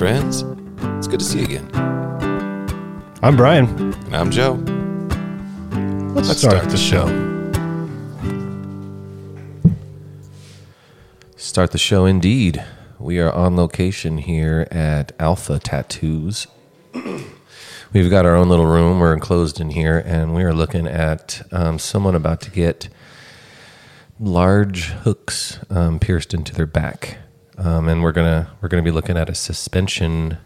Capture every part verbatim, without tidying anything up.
friends. It's good to see you again. I'm Brian. And I'm Joe. Let's, Let's start, start the show. show. Start the show indeed. We are on location here at Alpha Tattoos. We've got our own little room. We're enclosed in here, and we are looking at um, someone about to get large hooks um, pierced into their back, um, and we're gonna we're gonna be looking at a suspension.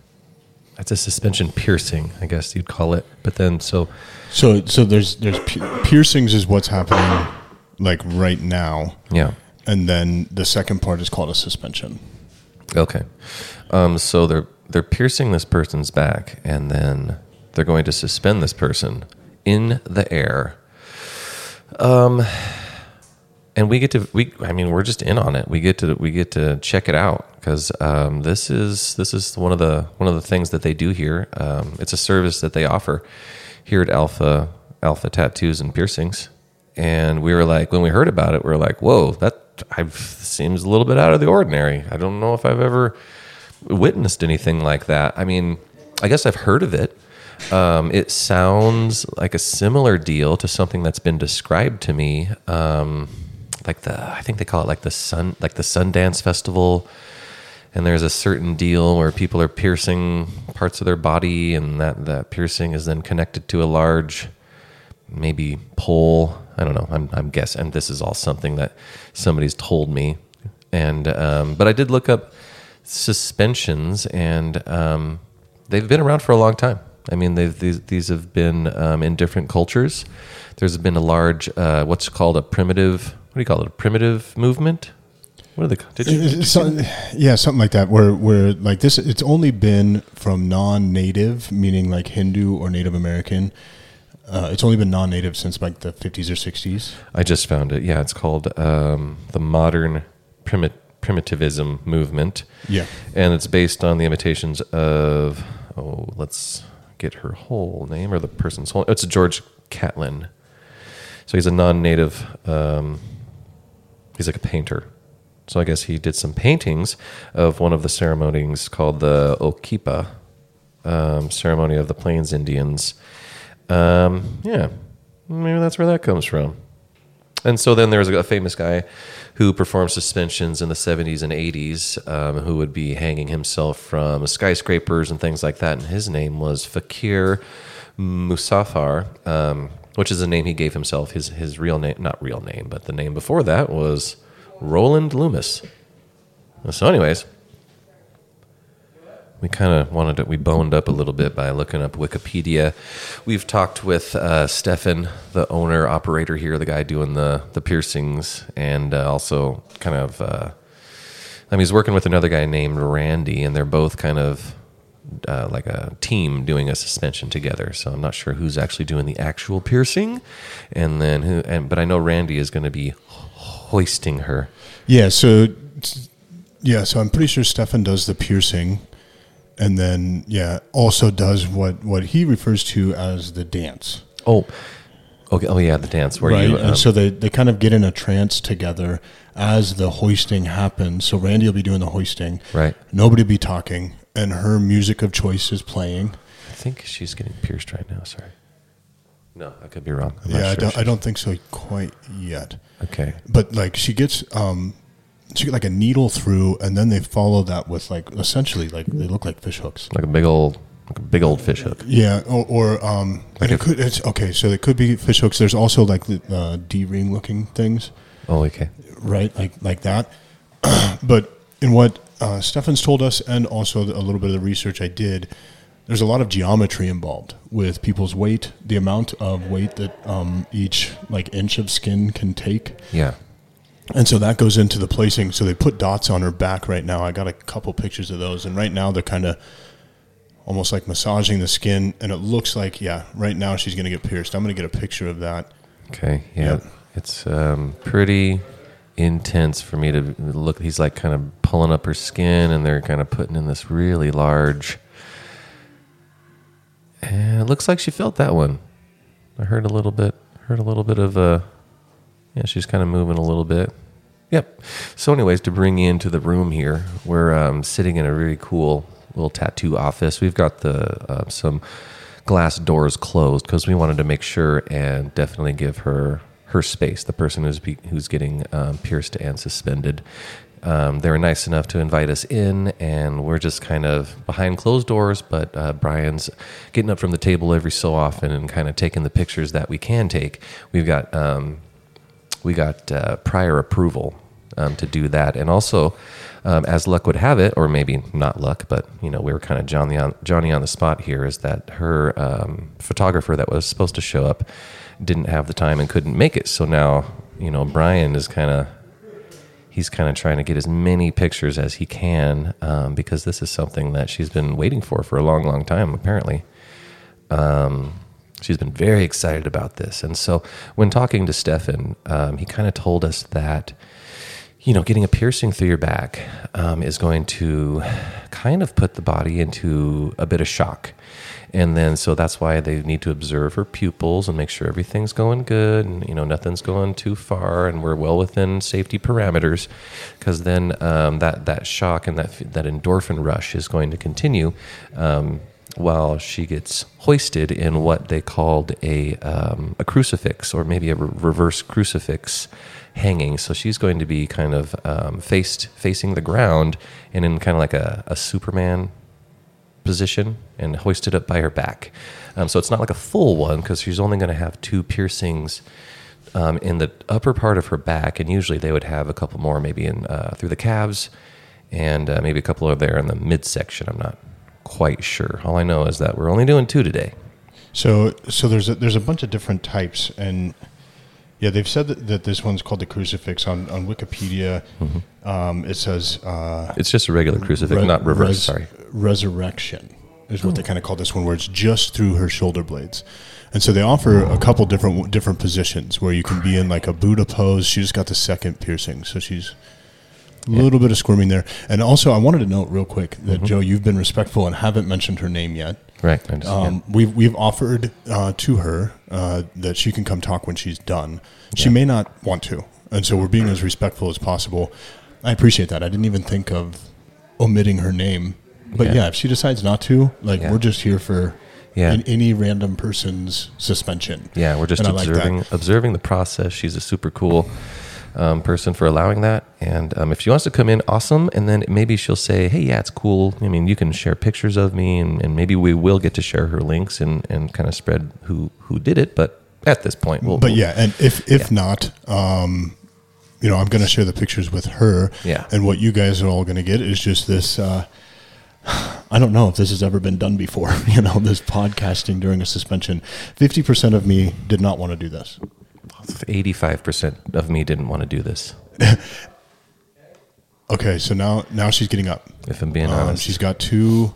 That's a suspension piercing, I guess you'd call it. But then, so so so there's there's piercings is what's happening like right now. Yeah, and then the second part is called a suspension. Okay, um, so they're they're piercing this person's back, and then they're going to suspend this person in the air. Um, and we get to we I mean we're just in on it. We get to we get to check it out because um, this is this is one of the one of the things that they do here. Um, it's a service that they offer here at Alpha Alpha Tattoos and Piercings. And we were like, when we heard about it, we were like, whoa, that. I've seems a little bit out of the ordinary. I don't know if I've ever witnessed anything like that. I mean, I guess I've heard of it. Um, it sounds like a similar deal to something that's been described to me. Um, like the, I think they call it like the sun, like the Sundance Festival. And there's a certain deal where people are piercing parts of their body, and that, that piercing is then connected to a large, maybe pole. I don't know. I'm, I'm guessing. And this is all something that somebody's told me. And, um, but I did look up suspensions, and, um, they've been around for a long time. I mean, they've, these, these have been, um, in different cultures. There's been a large, uh, what's called a primitive, what do you call it? A primitive movement? What are they called? Did you, did you so, yeah, something like that, where, where like this, it's only been from non-native, meaning like Hindu or Native American. Uh, it's only been non-native since like the fifties or sixties. I just found it. Yeah, it's called um, the Modern Primi- Primitivism Movement. Yeah. And it's based on the imitations of, oh, let's get her whole name or the person's whole name. It's George Catlin. So he's a non-native, um, he's like a painter. So I guess he did some paintings of one of the ceremonies called the Okipa, um, ceremony of the Plains Indians. Um, yeah, maybe that's where that comes from. And so then there's a famous guy who performed suspensions in the seventies and eighties, um, who would be hanging himself from skyscrapers and things like that. And his name was Fakir Moussafar, um, which is the name he gave himself. His, his real name, not real name, but the name before that was Roland Loomis. So anyways, we kind of wanted to, we boned up a little bit by looking up Wikipedia. We've talked with uh, Stefan, the owner operator here, the guy doing the, the piercings, and uh, also kind of, uh, I mean, he's working with another guy named Randy, and they're both kind of uh, like a team doing a suspension together. So I'm not sure who's actually doing the actual piercing, and then who, and, but I know Randy is going to be hoisting her. Yeah. So yeah. So I'm pretty sure Stefan does the piercing. And then, yeah, also does what, what he refers to as the dance. Oh, okay. Oh, yeah, the dance. Where right. You, um, and so they, they kind of get in a trance together as the hoisting happens. So Randy will be doing the hoisting. Right. Nobody will be talking, and her music of choice is playing. I think she's getting pierced right now. Sorry. No, I could be wrong. I'm yeah, not sure I, don't, I don't think so quite yet. Okay. But, like, she gets... Um, So you get like a needle through, and then they follow that with like essentially like they look like fish hooks, like a big old, like a big old fish hook. Yeah, or, or um, like it could. It's okay. So it could be fish hooks. There's also like the uh, D-ring looking things. Oh, okay. Right, like like that. But in what uh, Stefan's told us, and also a little bit of the research I did, there's a lot of geometry involved with people's weight, the amount of weight that um, each like inch of skin can take. Yeah. And so that goes into the placing. So they put dots on her back right now. I got a couple pictures of those. And right now they're kind of almost like massaging the skin. And it looks like, yeah, right now she's going to get pierced. I'm going to get a picture of that. Okay. Yeah. Yep. It's um, pretty intense for me to look. He's like kind of pulling up her skin, and they're kind of putting in this really large. And it looks like she felt that one. I heard a little bit, heard a little bit of a. Uh, Yeah, she's kind of moving a little bit. Yep. So anyways, to bring you into the room here, we're um, sitting in a really cool little tattoo office. We've got the uh, some glass doors closed because we wanted to make sure and definitely give her her space, the person who's be, who's getting um, pierced and suspended. Um, they were nice enough to invite us in, and we're just kind of behind closed doors, but uh, Brian's getting up from the table every so often and kind of taking the pictures that we can take. We've got um, we got uh, prior approval um, to do that, and also, um, as luck would have it, or maybe not luck, but you know, we were kind of Johnny on, Johnny on the spot here, is that her um, photographer that was supposed to show up didn't have the time and couldn't make it, so now, you know, Brian is kind of... He's kind of trying to get as many pictures as he can um, because this is something that she's been waiting for for a long, long time, apparently. Um, she's been very excited about this. And so when talking to Stefan, um, he kind of told us that, you know, getting a piercing through your back um, is going to kind of put the body into a bit of shock. And then, so that's why they need to observe her pupils and make sure everything's going good and, you know, nothing's going too far and we're well within safety parameters, because then um, that, that shock and that that endorphin rush is going to continue um, while she gets hoisted in what they called a um, a crucifix, or maybe a re- reverse crucifix hanging. So she's going to be kind of um, faced facing the ground and in kind of like a, a Superman position and hoisted up by her back. Um, so it's not like a full one, because she's only going to have two piercings um, in the upper part of her back, and usually they would have a couple more maybe in uh, through the calves and uh, maybe a couple over there in the midsection. I'm not quite sure. All I know is that we're only doing two today. So so there's a, there's a bunch of different types, and yeah, they've said that, that this one's called the crucifix on, on Wikipedia. Mm-hmm. Um, it says... Uh, it's just a regular crucifix, re- not reverse, res- sorry. Resurrection is what oh. they kind of call this one, where it's just through her shoulder blades. And so they offer oh. a couple different different positions where you can be in like a Buddha pose. She just got the second piercing, so she's a yeah. little bit of squirming there. And also, I wanted to note real quick that, mm-hmm. Joe, you've been respectful and haven't mentioned her name yet. Right. Just, um, yeah. We've we've offered uh, to her uh, that she can come talk when she's done. She yeah. may not want to, and so we're being as respectful as possible. I appreciate that. I didn't even think of omitting her name, but yeah, yeah if she decides not to, like yeah. we're just here for yeah. an, any random person's suspension. Yeah, we're just and observing like observing the process. She's a super cool um, person for allowing that, and um, if she wants to come in, awesome, and then maybe she'll say, hey, yeah, it's cool, I mean, you can share pictures of me, and, and maybe we will get to share her links and, and kind of spread who, who did it, but at this point, we'll... But we'll, yeah, and if, if yeah. not, um, you know, I'm going to share the pictures with her, yeah. and what you guys are all going to get is just this, uh, I don't know if this has ever been done before, you know, this podcasting during a suspension. fifty percent of me did not want to do this. eighty-five percent of me didn't want to do this. Okay, so now, now she's getting up. If I'm being um, honest, she's got two.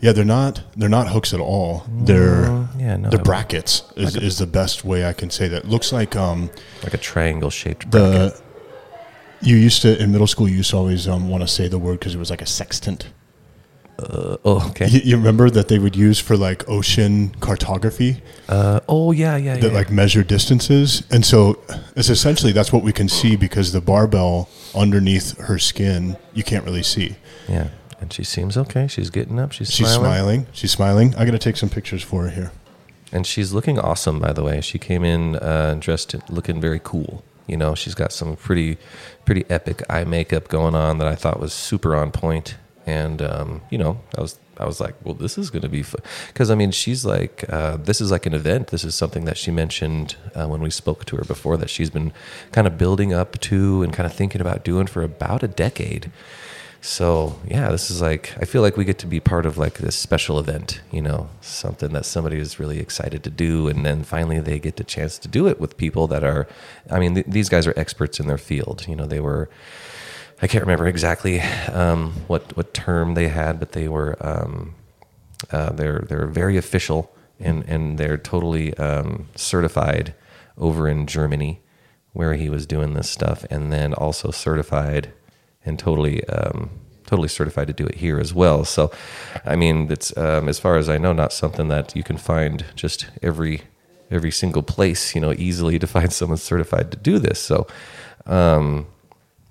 Yeah, they're not they're not hooks at all. They're mm, yeah, no, they're brackets is, like a, is the best way I can say that. Looks like um like a triangle shaped bracket. The, you used to in middle school. You used to always um, want to say the word because it was like a sextant. Uh, oh, okay. You, you remember that they would use for like ocean cartography? Uh, oh, yeah, yeah, that, yeah. That like measure distances. And so it's essentially that's what we can see, because the barbell underneath her skin, you can't really see. Yeah. And she seems okay. She's getting up. She's smiling. She's smiling. She's smiling. I'm going to take some pictures for her here. And she's looking awesome, by the way. She came in uh, dressed, looking very cool. You know, she's got some pretty, pretty epic eye makeup going on that I thought was super on point. And, um, you know, I was, I was like, well, this is going to be fun. Cause I mean, she's like, uh, this is like an event. This is something that she mentioned, uh, when we spoke to her before, that she's been kind of building up to and kind of thinking about doing for about a decade. So yeah, this is like, I feel like we get to be part of like this special event, you know, something that somebody is really excited to do. And then finally they get the chance to do it with people that are, I mean, th- these guys are experts in their field. You know, they were, I can't remember exactly um, what what term they had, but they were um, uh, they're they're very official and and they're totally um, certified over in Germany, where he was doing this stuff, and then also certified and totally um, totally certified to do it here as well. So, I mean, it's um, as far as I know, not something that you can find just every every single place, you know, easily to find someone certified to do this. So. Um,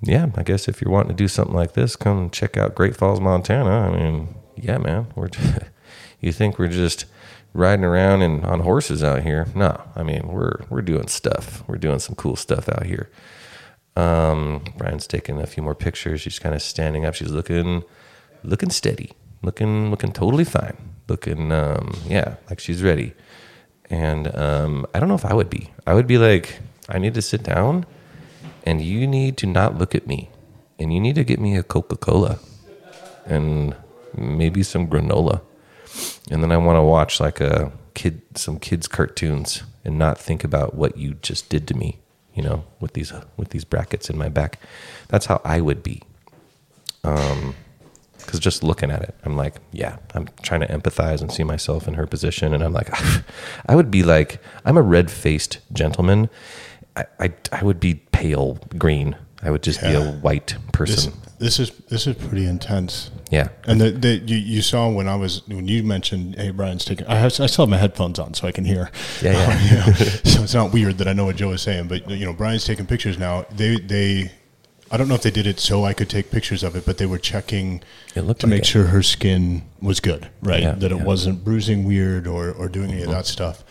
Yeah, I guess if you're wanting to do something like this, come check out Great Falls, Montana. I mean, yeah, man, we're you think we're just riding around and on horses out here? No, I mean, we're we're doing stuff. We're doing some cool stuff out here. Um, Brian's taking a few more pictures. She's kind of standing up. She's looking, looking steady, looking, looking totally fine, looking, um, yeah, like she's ready. And, um, I don't know if I would be, I would be like, I need to sit down and you need to not look at me and you need to get me a Coca-Cola and maybe some granola. And then I want to watch like a kid, some kids' cartoons and not think about what you just did to me. You know, with these with these brackets in my back, that's how I would be. Um, because just looking at it, I'm like, yeah, I'm trying to empathize and see myself in her position, and I'm like, I would be like, I'm a red-faced gentleman. I I, I would be pale green. I would just yeah. be a white person. This, this is this is pretty intense. Yeah, and the, the, you you saw when I was when you mentioned, hey, Brian's taking. I, have, I still have my headphones on, so I can hear. Yeah, yeah. Um, you know, so it's not weird that I know what Joe is saying, but you know, Brian's taking pictures now. They they, I don't know if they did it so I could take pictures of it, but they were checking it to like make it. sure her skin was good, right? Yeah, that it yeah. wasn't bruising weird or or doing mm-hmm. any of that stuff.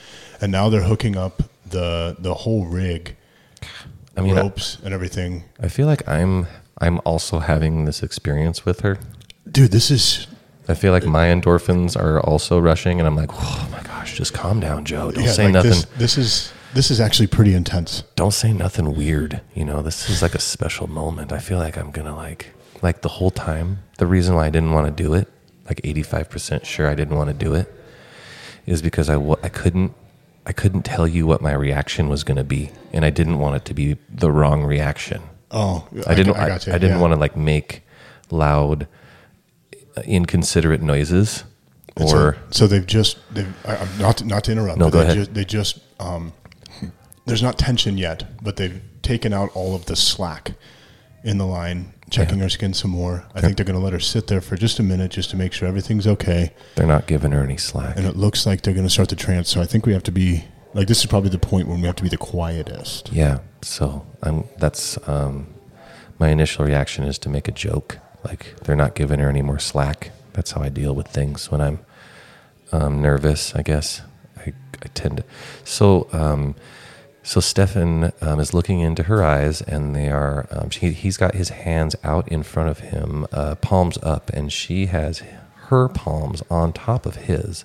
And now they're hooking up the the whole rig. I mean, ropes I, and everything. I feel like I'm I'm also having this experience with her. Dude, this is... I feel like it, my endorphins are also rushing, and I'm like, oh my gosh, just calm down, Joe. Don't yeah, say like nothing. This, this is this is actually pretty intense. Don't say nothing weird. You know, this is like a special moment. I feel like I'm going to like... Like the whole time, the reason why I didn't want to do it, like eighty-five percent sure I didn't want to do it, is because I, I couldn't I couldn't tell you what my reaction was going to be, and I didn't want it to be the wrong reaction. Oh, I didn't. I, I, gotcha. I, I didn't yeah. want to like make loud, inconsiderate noises. Or so, so they've just. They've, I, not to, not to interrupt. No, but go they ahead. Just, they just. Um, there's not tension yet, but they've taken out all of the slack in the line. Checking yeah. her skin some more. I think they're going to let her sit there for just a minute just to make sure everything's okay. They're not giving her any slack. And it looks like they're going to start the trance. So I think we have to be, like, this is probably the point when we have to be the quietest. Yeah. So I'm, that's um, my initial reaction is to make a joke. Like, they're not giving her any more slack. That's how I deal with things when I'm um, nervous, I guess. I, I tend to. So, um, So Stefan um, is looking into her eyes, and they are. Um, she, he's got his hands out in front of him, uh, palms up, and she has her palms on top of his,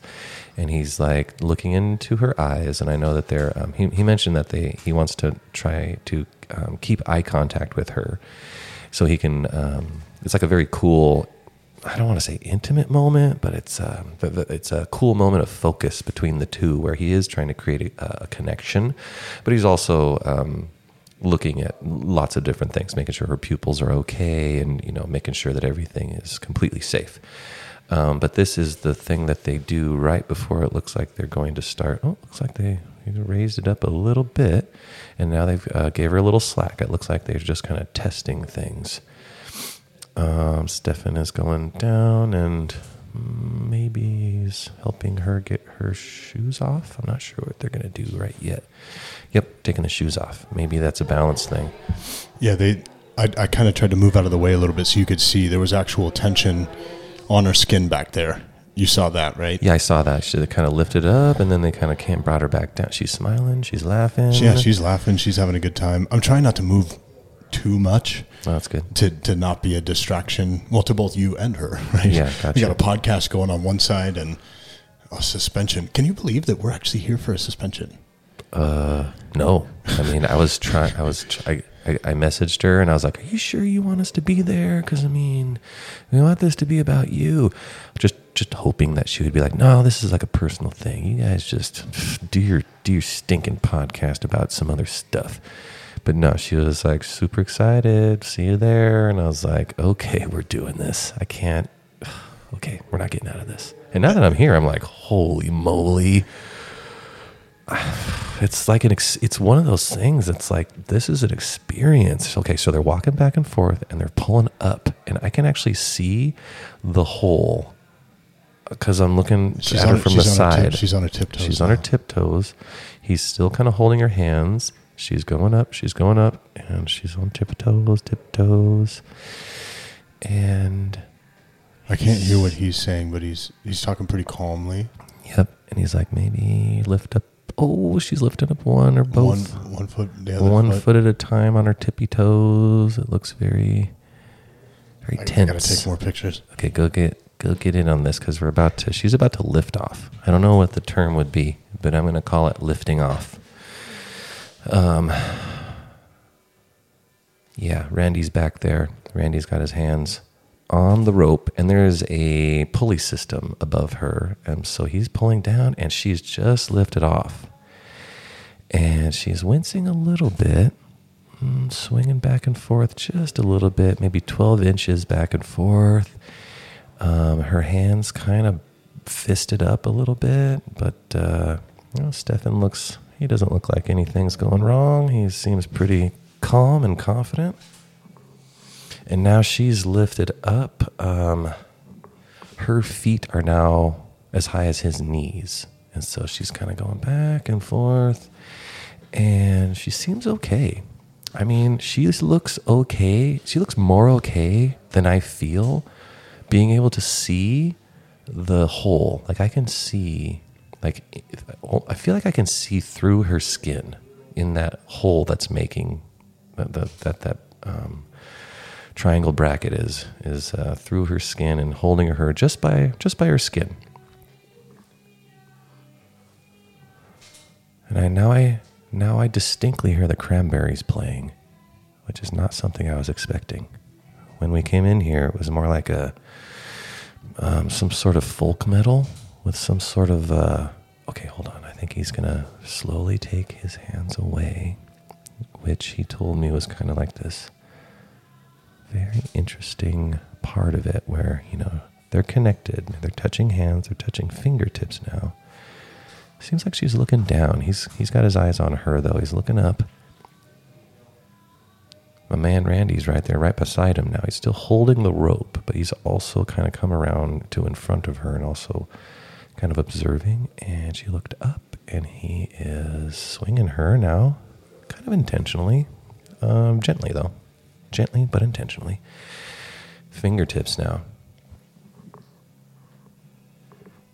and he's like looking into her eyes. And I know that they're. Um, he, he mentioned that they. He wants to try to um, keep eye contact with her, so he can. Um, it's like a very cool. I don't want to say intimate moment, but it's a, it's a cool moment of focus between the two where he is trying to create a, a connection, but he's also um, looking at lots of different things, making sure her pupils are okay and, you know, making sure that everything is completely safe. Um, but this is the thing that they do right before it looks like they're going to start. Oh, it looks like they raised it up a little bit, and now they've uh, gave her a little slack. It looks like they're just kind of testing things. Um, Stefan is going down and maybe he's helping her get her shoes off. I'm not sure what they're going to do right yet. Yep, taking the shoes off. Maybe that's a balance thing. Yeah, they. I, I kind of tried to move out of the way a little bit so you could see there was actual tension on her skin back there. You saw that, right? Yeah, I saw that. She kind of lifted up, and then they kind of came, brought her back down. She's smiling. She's laughing. Yeah, she's laughing. She's having a good time. I'm trying not to move too much. Oh, that's good. To to not be a distraction, well, to both you and her, right? Yeah, gotcha. You got a podcast going on one side and a suspension. Can you believe that we're actually here for a suspension? Uh, no. I mean, I was trying. I was. I, I I messaged her and I was like, "Are you sure you want us to be there? Because I mean, we want this to be about you." Just just hoping that she would be like, "No, this is like a personal thing. You guys just do your do your stinking podcast about some other stuff." But no, she was like super excited. See you there. And I was like, okay, we're doing this. I can't. Okay, we're not getting out of this. And now that I'm here, I'm like, holy moly. It's like an, ex- it's one of those things. It's like, this is an experience. Okay, so they're walking back and forth and they're pulling up. And I can actually see the hole because I'm looking she's at her on, from the side. Tip, she's on her tiptoes. She's now. on her tiptoes. He's still kind of holding her hands. She's going up, she's going up, and she's on tiptoes, tiptoes. And I can't hear what he's saying, but he's he's talking pretty calmly. Yep. And he's like, maybe lift up. Oh, she's lifting up one or both. One, one foot. The other one foot. foot at a time on her tippy toes. It looks very, very I, tense. I gotta take more pictures. Okay, go get go get in on this because we're about to. She's about to lift off. I don't know what the term would be, but I'm gonna call it lifting off. Um. Yeah, Randy's back there. Randy's got his hands on the rope, and there is a pulley system above her, and so he's pulling down, and she's just lifted off, and she's wincing a little bit, swinging back and forth just a little bit, maybe twelve inches back and forth. Um, her hands kind of fisted up a little bit, but uh, you know, Stefan looks, he doesn't look like anything's going wrong. He seems pretty calm and confident. And now she's lifted up. Um, her feet are now as high as his knees. And so she's kind of going back and forth. And she seems okay. I mean, she looks okay. She looks more okay than I feel being able to see the hole. Like I can see, like I feel like I can see through her skin in that hole that's making, that, that, that, um, triangle bracket is is uh, through her skin and holding her just by just by her skin. And I now I now I distinctly hear the Cranberries playing, which is not something I was expecting. When we came in here, it was more like a um, some sort of folk metal with some sort of uh, okay, hold on. I think he's gonna slowly take his hands away, which he told me was kind of like this very interesting part of it where, you know, they're connected, they're touching hands, they're touching fingertips now. Seems like she's looking down. He's he's got his eyes on her though. He's looking up. My man Randy's right there, right beside him now. He's still holding the rope, but he's also kind of come around to in front of her and also kind of observing. And she looked up and he is swinging her now, kind of intentionally, um, gently though. Gently, but intentionally. Fingertips now.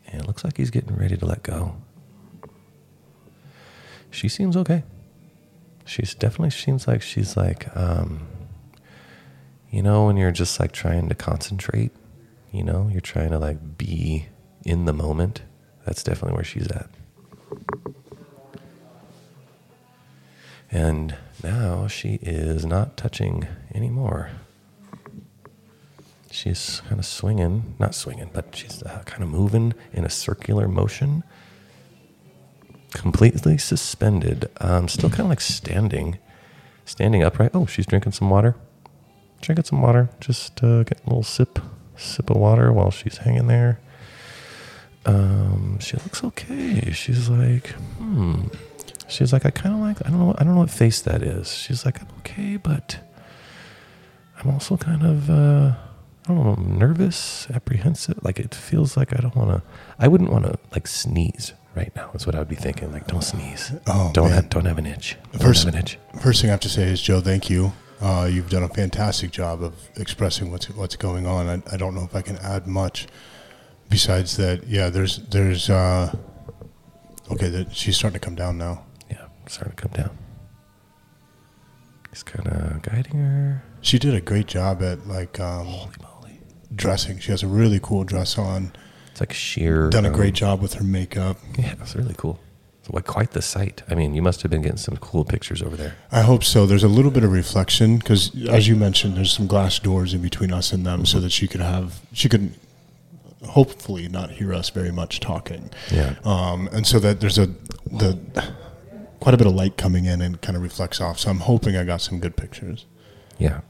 And it looks like he's getting ready to let go. She seems okay. She's definitely seems like she's like, um, you know, when you're just like trying to concentrate, you know, you're trying to like be in the moment. That's definitely where she's at. And now she is not touching anymore. She's kind of swinging, not swinging, but she's uh, kind of moving in a circular motion, completely suspended, um, still kind of like standing, standing upright. Oh, she's drinking some water, drinking some water, just uh, getting a little sip, sip of water while she's hanging there. Um, she looks okay. She's like, hmm. She's like, I kind of like, I don't know, I don't know what face that is. She's like, I'm okay, but I'm also kind of, uh, I don't know, nervous, apprehensive. Like it feels like I don't want to, I wouldn't want to like sneeze right now is what I would be thinking. Like don't sneeze. Oh, don't have, don't have an itch. Don't first, have an itch. First thing I have to say is, Joe, thank you. Uh, you've done a fantastic job of expressing what's, what's going on. I, I don't know if I can add much besides that. Yeah, there's, there's, uh, okay, the, she's starting to come down now. Starting to come down. He's kind of guiding her. She did a great job at like um, holy moly dressing. She has a really cool dress on. It's like sheer. Done um, a great job with her makeup. Yeah, it's really cool. It's like quite the sight. I mean, you must have been getting some cool pictures over there. I hope so. There's a little bit of reflection because, as you mentioned, there's some glass doors in between us and them, mm-hmm. so that she could have she could hopefully not hear us very much talking. Yeah. Um, and so that there's a the. quite a bit of light coming in and kind of reflects off. So I'm hoping I got some good pictures. Yeah.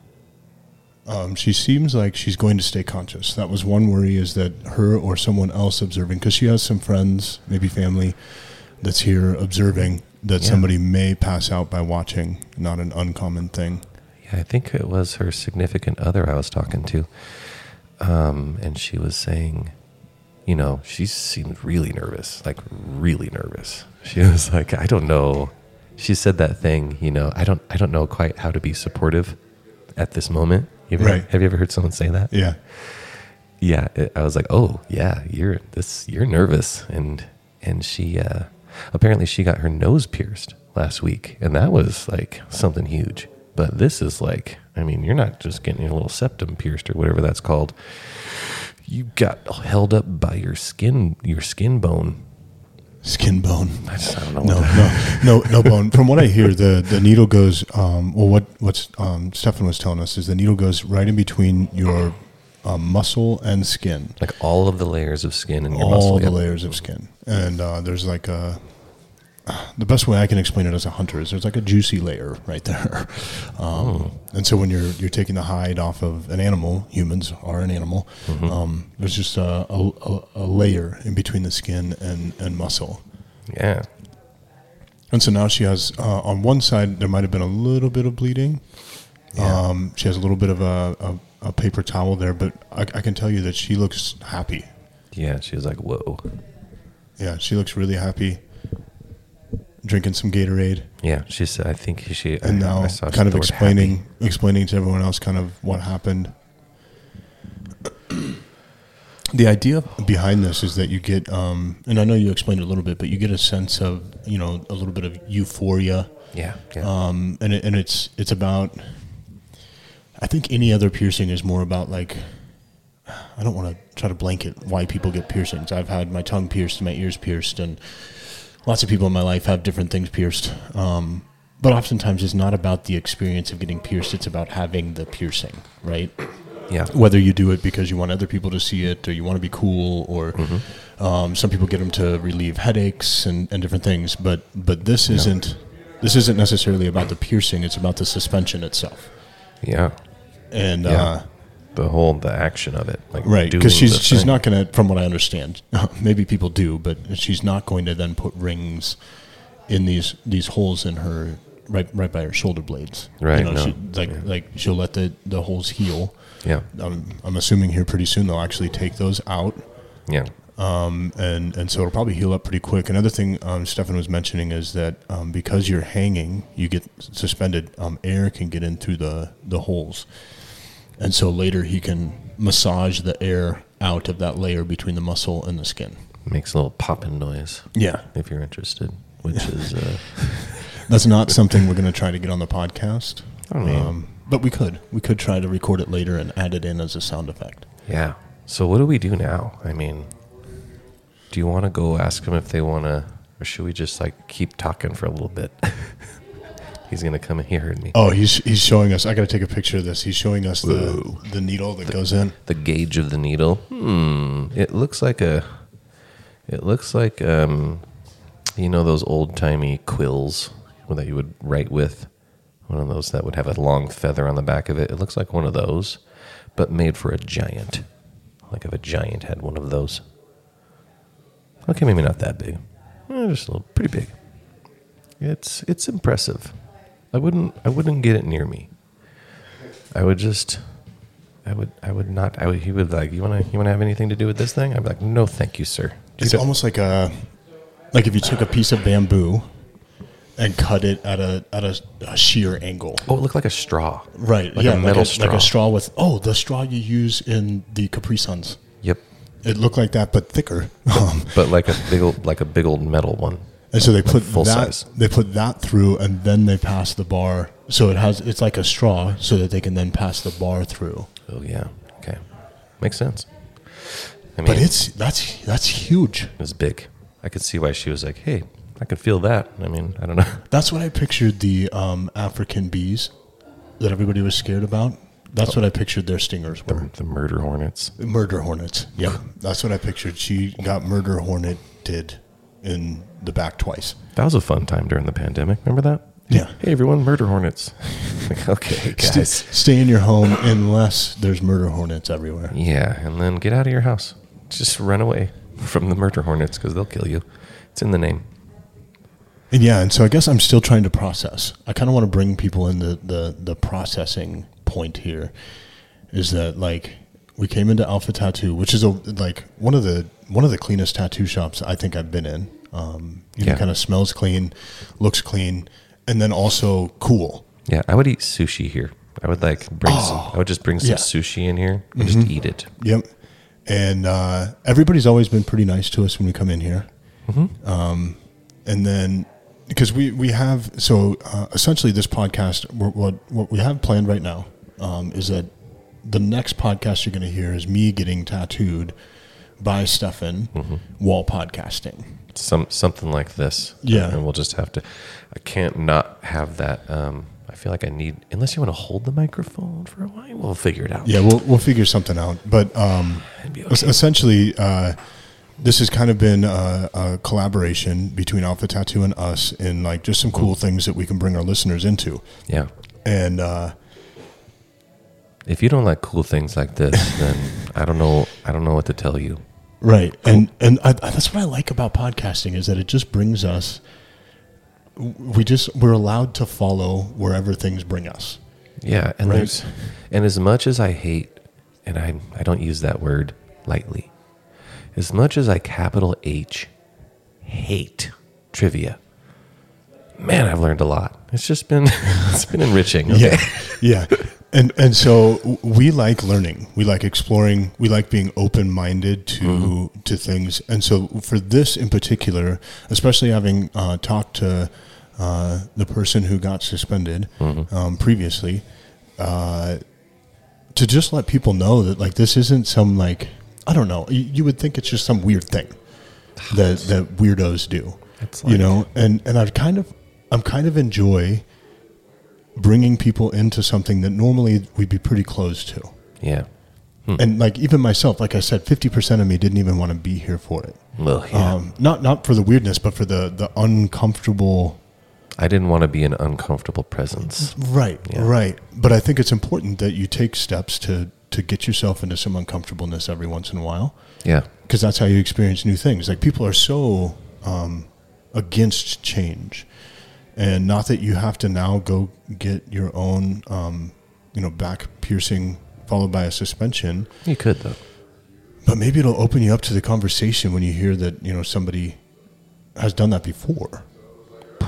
Um, she seems like she's going to stay conscious. That was one worry, is that her or someone else observing, because she has some friends, maybe family that's here observing, that yeah. somebody may pass out by watching. Not an uncommon thing. Yeah. I think it was her significant other I was talking to. Um, and she was saying, you know, she seemed really nervous, like really nervous. She was like, I don't know. She said that thing, you know, I don't I don't know quite how to be supportive at this moment. You've right. ever, have you ever heard someone say that? Yeah. yeah, it, I was like, oh yeah, you're this, you're nervous. And, and she, uh, apparently she got her nose pierced last week, and that was like something huge. But this is like, I mean, you're not just getting your little septum pierced or whatever that's called. You got held up by your skin, your skin bone. Skin bone. I just, I don't know. What no, that no, no, no bone. From what I hear, the, the needle goes, um, well, what what's, um, Stefan was telling us is the needle goes right in between your um, muscle and skin. Like all of the layers of skin and your all muscle. All the yep. layers of skin. And uh, there's like a... The best way I can explain it as a hunter is there's like a juicy layer right there. Um, oh. And so when you're you're taking the hide off of an animal, humans are an animal, mm-hmm. um, there's just a, a, a layer in between the skin and, and muscle. Yeah. And so now she has, uh, on one side, there might have been a little bit of bleeding. Yeah. Um, she has a little bit of a, a, a paper towel there, but I, I can tell you that she looks happy. Yeah, she's like, whoa. Yeah, she looks really happy. Drinking some Gatorade. Yeah, she said. I think she. And I, now, I saw kind of explaining, happy. explaining to everyone else, kind of what happened. The idea behind this is that you get, um, and I know you explained it a little bit, but you get a sense of, you know, a little bit of euphoria. Yeah. yeah. Um, and it, and it's it's about. I think any other piercing is more about like. I don't want to try to blanket why people get piercings. I've had my tongue pierced, my ears pierced, and. Lots of people in my life have different things pierced, um, but oftentimes it's not about the experience of getting pierced. It's about having the piercing, right? Yeah. Whether you do it because you want other people to see it or you want to be cool or mm-hmm. um, some people get them to relieve headaches and, and different things, but but this isn't no. this isn't necessarily about the piercing. It's about the suspension itself. Yeah. And... Yeah. Uh, the whole the action of it, like right, because she's she's thing. Not going to, from what I understand, maybe people do, but she's not going to then put rings in these these holes in her right right by her shoulder blades, right? You know, no. she, like yeah. like she'll let the, the holes heal. Yeah, I'm I'm assuming here pretty soon they'll actually take those out. Yeah, um, and and so it'll probably heal up pretty quick. Another thing um, Stefan was mentioning is that um, because you're hanging, you get suspended. Um, air can get in through the the holes. And so later he can massage the air out of that layer between the muscle and the skin. Makes a little popping noise. Yeah. If you're interested, which is... Uh, That's not something we're going to try to get on the podcast. I don't know. Um, but we could. We could try to record it later and add it in as a sound effect. Yeah. So what do we do now? I mean, do you want to go ask him if they want to... Or should we just like keep talking for a little bit? He's going to come and hear me. Oh, he's he's showing us. I got to take a picture of this. He's showing us the, the needle that the, goes in. The gauge of the needle. Hmm. It looks like a, it looks like, um, you know, those old-timey quills that you would write with. One of those that would have a long feather on the back of it. It looks like one of those, but made for a giant. Like if a giant had one of those. Okay, maybe not that big. Eh, just a little, pretty big. It's It's impressive. I wouldn't. I wouldn't get it near me. I would just. I would. I would not. I would. He would like. You want to. You want to have anything to do with this thing? I'd be like, no, thank you, sir. You it's almost like a, like if you took a piece of bamboo, and cut it at a at a, a sheer angle. Oh, it looked like a straw. Right. Like yeah. A metal like a, straw. Like a straw with. Oh, the straw you use in the Capri Suns. Yep. It looked like that, but thicker. But, but like a big old, like a big old metal one. And so they put like full that size. They put that through, and then they pass the bar. So it has it's like a straw, so that they can then pass the bar through. Oh yeah, okay, makes sense. I mean, but it's that's that's huge. It was big. I could see why she was like, "Hey, I could feel that." I mean, I don't know. That's what I pictured the um, African bees that everybody was scared about. That's oh, what I pictured their stingers were. The, the murder hornets. The murder hornets. Yeah, that's what I pictured. She got murder horneted. In the back twice. That was a fun time during the pandemic. Remember that? Yeah. Hey everyone, murder hornets. Like, okay, guys. Stay, stay in your home unless there's murder hornets everywhere. Yeah, and then get out of your house. Just run away from the murder hornets because they'll kill you. It's in the name. And yeah, and so I guess I'm still trying to process. I kind of want to bring people in the, the the processing point here. Is that like we came into Alpha Tattoo, which is a like one of the. One of the cleanest tattoo shops I think I've been in. Um, you yeah. know, kind of smells clean, looks clean, and then also cool. Yeah, I would eat sushi here. I would like bring. Oh, some, I would just bring some yeah. sushi in here and mm-hmm. just eat it. Yep. And uh, everybody's always been pretty nice to us when we come in here. Mm-hmm. Um, and then because we, we have, so uh, essentially this podcast, we're, what what we have planned right now um, is that the next podcast you're going to hear is me getting tattooed by Stefan mm-hmm. while podcasting. Some Something like this. Yeah. And we'll just have to, I can't not have that. Um, I feel like I need, unless you want to hold the microphone for a while, we'll figure it out. Yeah, we'll we'll figure something out. But um, okay. essentially, uh, this has kind of been a, a collaboration between Alpha Tattoo and us in like just some cool things that we can bring our listeners into. Yeah. And uh, if you don't like cool things like this, then I don't know. I don't know what to tell you. Right, and and I, that's what I like about podcasting is that it just brings us. We just we're allowed to follow wherever things bring us. Yeah, and right? there's, and as much as I hate, and I I don't use that word lightly, as much as I capital H hate trivia. Man, I've learned a lot. It's just been it's been enriching. Okay? Yeah, yeah. And and so we like learning, we like exploring, we like being open-minded to mm-hmm. to things. And so for this in particular, especially having uh, talked to uh, the person who got suspended mm-hmm. um, previously, uh, to just let people know that like this isn't some like I don't know. You, you would think it's just some weird thing that that weirdos do, it's like, you know. And and I kind of I'm kind of enjoy. bringing people into something that normally we'd be pretty close to. Yeah. Hmm. And like even myself, like I said, fifty percent of me didn't even want to be here for it. Well, yeah. Um, not not for the weirdness, but for the, the uncomfortable. I didn't want to be an uncomfortable presence. Right, yeah. right. But I think it's important that you take steps to, to get yourself into some uncomfortableness every once in a while. Yeah. Because that's how you experience new things. Like people are so um, against change. And not that you have to now go get your own, um, you know, back piercing followed by a suspension. You could, though. But maybe it'll open you up to the conversation when you hear that, you know, somebody has done that before,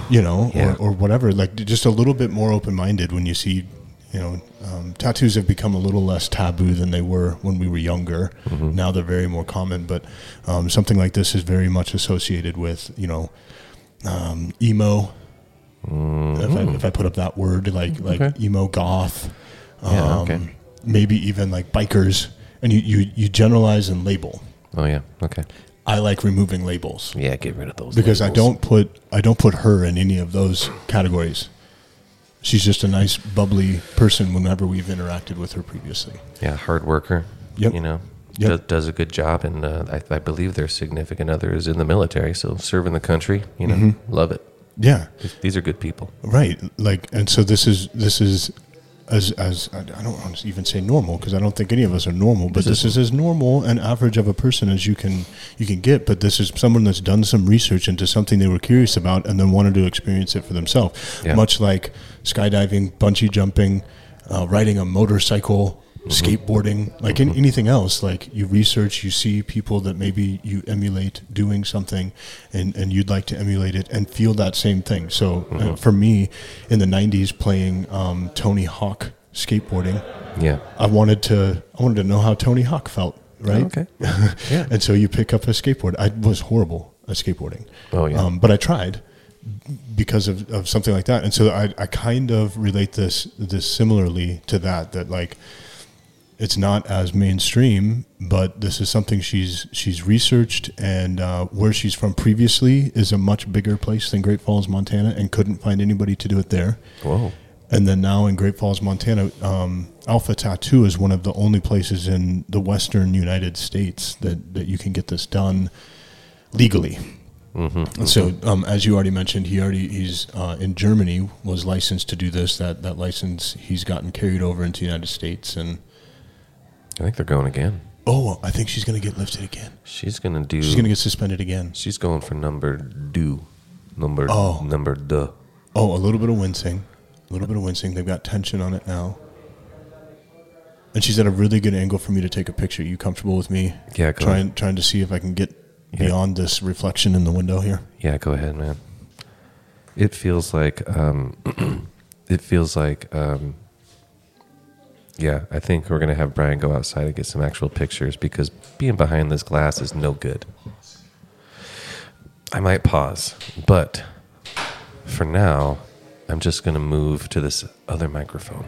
you know, yeah. or, or whatever. Like just a little bit more open-minded when you see, you know, um, tattoos have become a little less taboo than they were when we were younger. Mm-hmm. Now they're very more common. But um, something like this is very much associated with, you know, um, emo. If I, if I put up that word, like like okay. emo, goth, um, yeah, okay. maybe even like bikers, and you, you, you generalize and label. Oh yeah, okay. I like removing labels. Yeah, get rid of those because labels. I don't put I don't put her in any of those categories. She's just a nice bubbly person. Whenever we've interacted with her previously, yeah, hard worker. Yep. You know, yep. does, does a good job, and uh, I, I believe their significant other is in the military, so serving the country. You know, mm-hmm. love it. Yeah, these are good people, right? Like, and so this is this is as as I don't want to even say normal because I don't think any of us are normal, but this, this is, is as normal and average of a person as you can you can get. But this is someone that's done some research into something they were curious about and then wanted to experience it for themselves, yeah. much like skydiving, bungee jumping, uh, riding a motorcycle. Mm-hmm. Skateboarding, like mm-hmm. in, anything else, like you research, you see people that maybe you emulate doing something and, and you'd like to emulate it and feel that same thing. So mm-hmm. uh, for me in the nineties playing um, Tony Hawk skateboarding, yeah, I wanted to, I wanted to know how Tony Hawk felt. Right. Oh, okay. Yeah. And so you pick up a skateboard. I was horrible at skateboarding. Oh yeah. Um, but I tried because of, of something like that. And so I, I kind of relate this, this similarly to that, that like, it's not as mainstream, but this is something she's she's researched, and uh, where she's from previously is a much bigger place than Great Falls, Montana, and couldn't find anybody to do it there. Whoa. And then now in Great Falls, Montana, um, Alpha Tattoo is one of the only places in the western United States that, that you can get this done legally. Mm-hmm. And okay. so, um, as you already mentioned, he already he's uh, in Germany, was licensed to do this. That, that license he's gotten carried over into the United States, and... I think they're going again. Oh, I think she's going to get lifted again. She's going to do... She's going to get suspended again. She's going for number do. Number oh. number duh. Oh, a little bit of wincing. A little bit of wincing. They've got tension on it now. And she's at a really good angle for me to take a picture. Are you comfortable with me? Yeah, go trying, ahead. Trying to see if I can get yeah. beyond this reflection in the window here? Yeah, go ahead, man. It feels like... Um, it feels like... Um, Yeah, I think we're going to have Brian go outside and get some actual pictures because being behind this glass is no good. I might pause, but for now, I'm just going to move to this other microphone.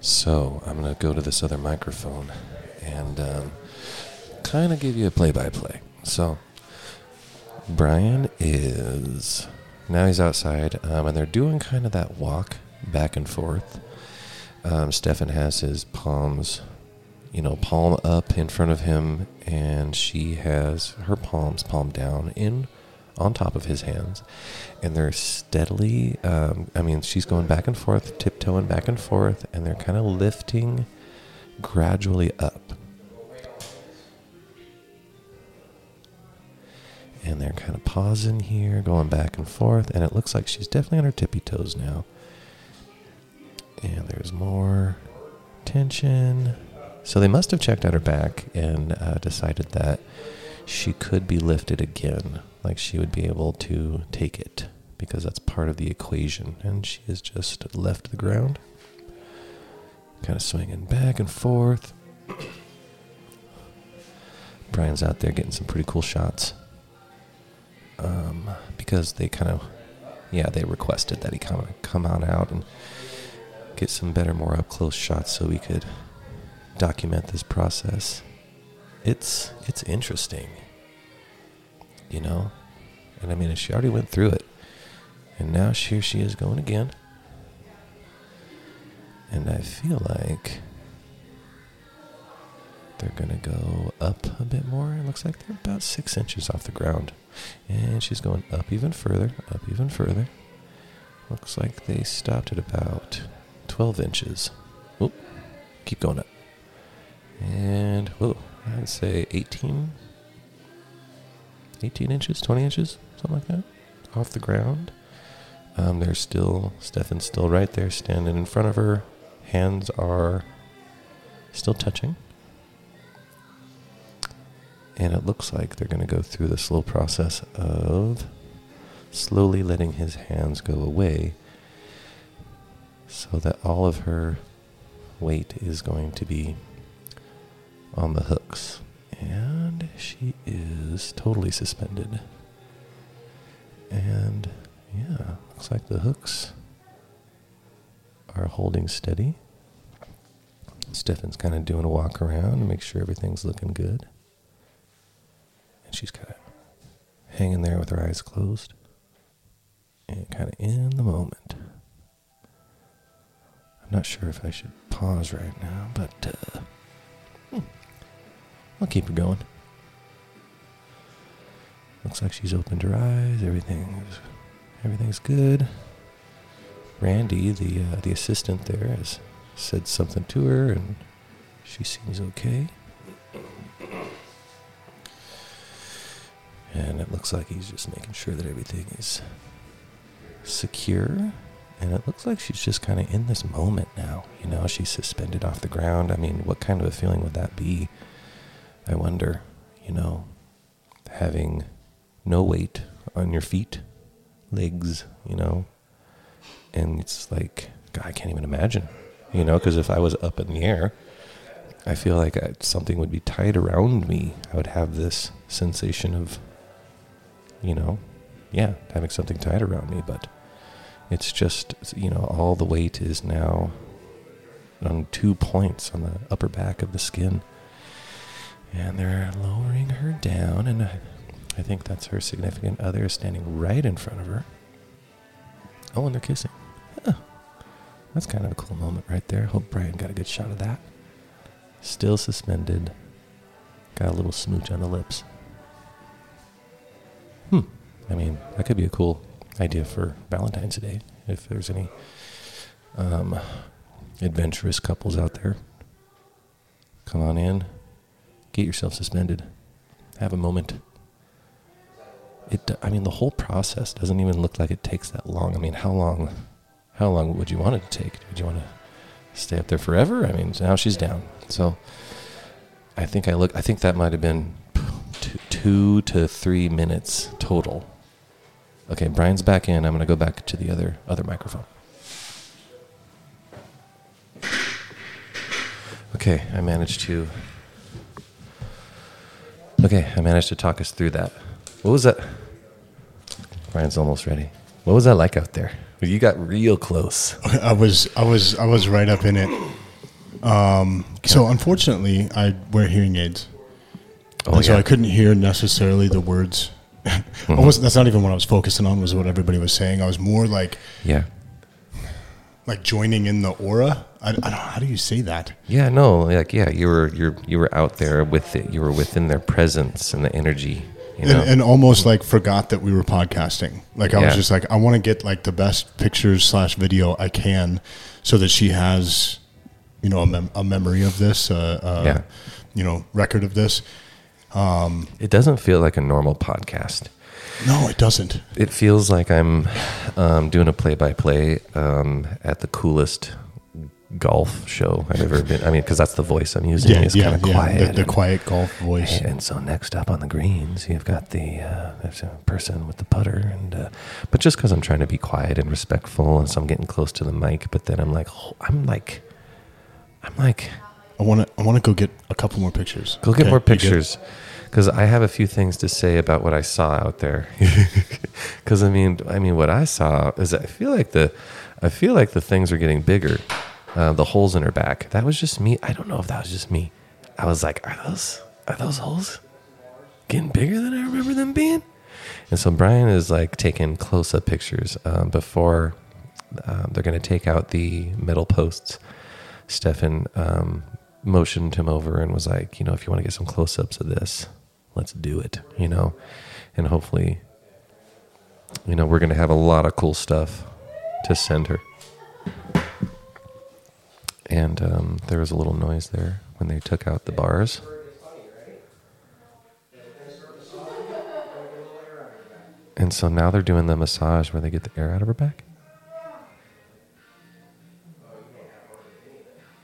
So I'm going to go to this other microphone and um, kind of give you a play-by-play. So Brian is, now he's outside, um, and they're doing kind of that walk back and forth. Um, Stefan has his palms, you know, palm up in front of him, and she has her palms palm down in on top of his hands, and they're steadily, um, I mean, she's going back and forth, tiptoeing back and forth, and they're kind of lifting gradually up. And they're kind of pausing here, going back and forth, and it looks like she's definitely on her tippy toes now. And there's more tension. So they must have checked out her back and uh, decided that she could be lifted again. Like she would be able to take it because that's part of the equation. And she has just left the ground, kind of swinging back and forth. Brian's out there getting some pretty cool shots um, because they kind of, yeah, they requested that he come, come on out and get some better, more up-close shots so we could document this process. It's, it's interesting. You know, and I mean, she already went through it, and now here she is going again, and I feel like they're going to go up a bit more. It looks like they're about six inches off the ground, and she's going up even further, up even further. Looks like they stopped at about twelve inches. Oop, keep going up. And, whoa, I'd say eighteen, eighteen inches, twenty inches, something like that, off the ground. Um, they're still, Stefan's still right there, standing in front of her. Hands are still touching. And it looks like they're going to go through the slow process of slowly letting his hands go away so that all of her weight is going to be on the hooks. And she is totally suspended. And yeah, looks like the hooks are holding steady. Stefan's kind of doing a walk around to make sure everything's looking good. And she's kind of hanging there with her eyes closed and kind of in the moment. I'm not sure if I should pause right now, but uh, hmm. I'll keep her going. Looks like she's opened her eyes. Everything's, everything's good. Randy, the uh, the assistant there, has said something to her, and she seems okay. And it looks like he's just making sure that everything is secure. And it looks like she's just kind of in this moment now. You know, she's suspended off the ground. I mean, what kind of a feeling would that be? I wonder, you know, having no weight on your feet, legs, you know, and it's like, God, I can't even imagine, you know, because if I was up in the air, I feel like I, something would be tied around me. I would have this sensation of, you know, yeah, having something tied around me, but it's just, you know, all the weight is now on two points on the upper back of the skin. And they're lowering her down, and I, I think that's her significant other standing right in front of her. Oh, and they're kissing. Huh. That's kind of a cool moment right there. Hope Brian got a good shot of that. Still suspended. Got a little smooch on the lips. Hmm. I mean, that could be a cool idea for Valentine's Day, if there's any um, adventurous couples out there. Come on in. Get yourself suspended. Have a moment. It. I mean, the whole process doesn't even look like it takes that long. I mean, how long? How long would you want it to take? Would you want to stay up there forever? I mean, now she's down. So I think I look. I think that might have been t- two to three minutes total. Okay, Brian's back in. I'm going to go back to the other other microphone. Okay, I managed to... Okay, I managed to talk us through that. What was that? Brian's almost ready. What was that like out there? You got real close. I was, I was, I was right up in it. Um, okay. So unfortunately, I wear hearing aids, oh, and yeah. so I couldn't hear necessarily the words. Mm-hmm. I wasn't, that's not even what I was focusing on. Was what everybody was saying. I was more like, yeah, like joining in the aura. I, I don't know, how do you say that? Yeah, no, like yeah, you were you you were out there with it. You were within their presence and the energy. You know? And, and almost like forgot that we were podcasting. Like I yeah. was just like, I want to get like the best pictures slash video I can, so that she has, you know, a, mem- a memory of this, uh, uh, yeah. you know, record of this. Um, it doesn't feel like a normal podcast. No, it doesn't. It feels like I'm um, doing a play by play at the coolest golf show I've ever been. I mean, because that's the voice I'm using. Yeah, it's yeah, kind of yeah. quiet. The, the and, quiet golf voice. And so next up on the greens, you've got the uh, person with the putter. And uh, but just because I'm trying to be quiet and respectful, and so I'm getting close to the mic, but then I'm like, oh, I'm like, I'm like, I want to, I want to go get a couple more pictures. Go get okay, more pictures, because I have a few things to say about what I saw out there. Because I mean, I mean, what I saw is I feel like the, I feel like the things are getting bigger. Uh, the holes in her back. That was just me. I don't know if that was just me. I was like, are those are those holes getting bigger than I remember them being? And so Brian is like taking close-up pictures um, before um, they're going to take out the metal posts. Stefan um, motioned him over and was like, you know, if you want to get some close-ups of this, let's do it, you know. And hopefully, you know, we're going to have a lot of cool stuff to send her. And um, there was a little noise there when they took out the bars. And so now they're doing the massage where they get the air out of her back.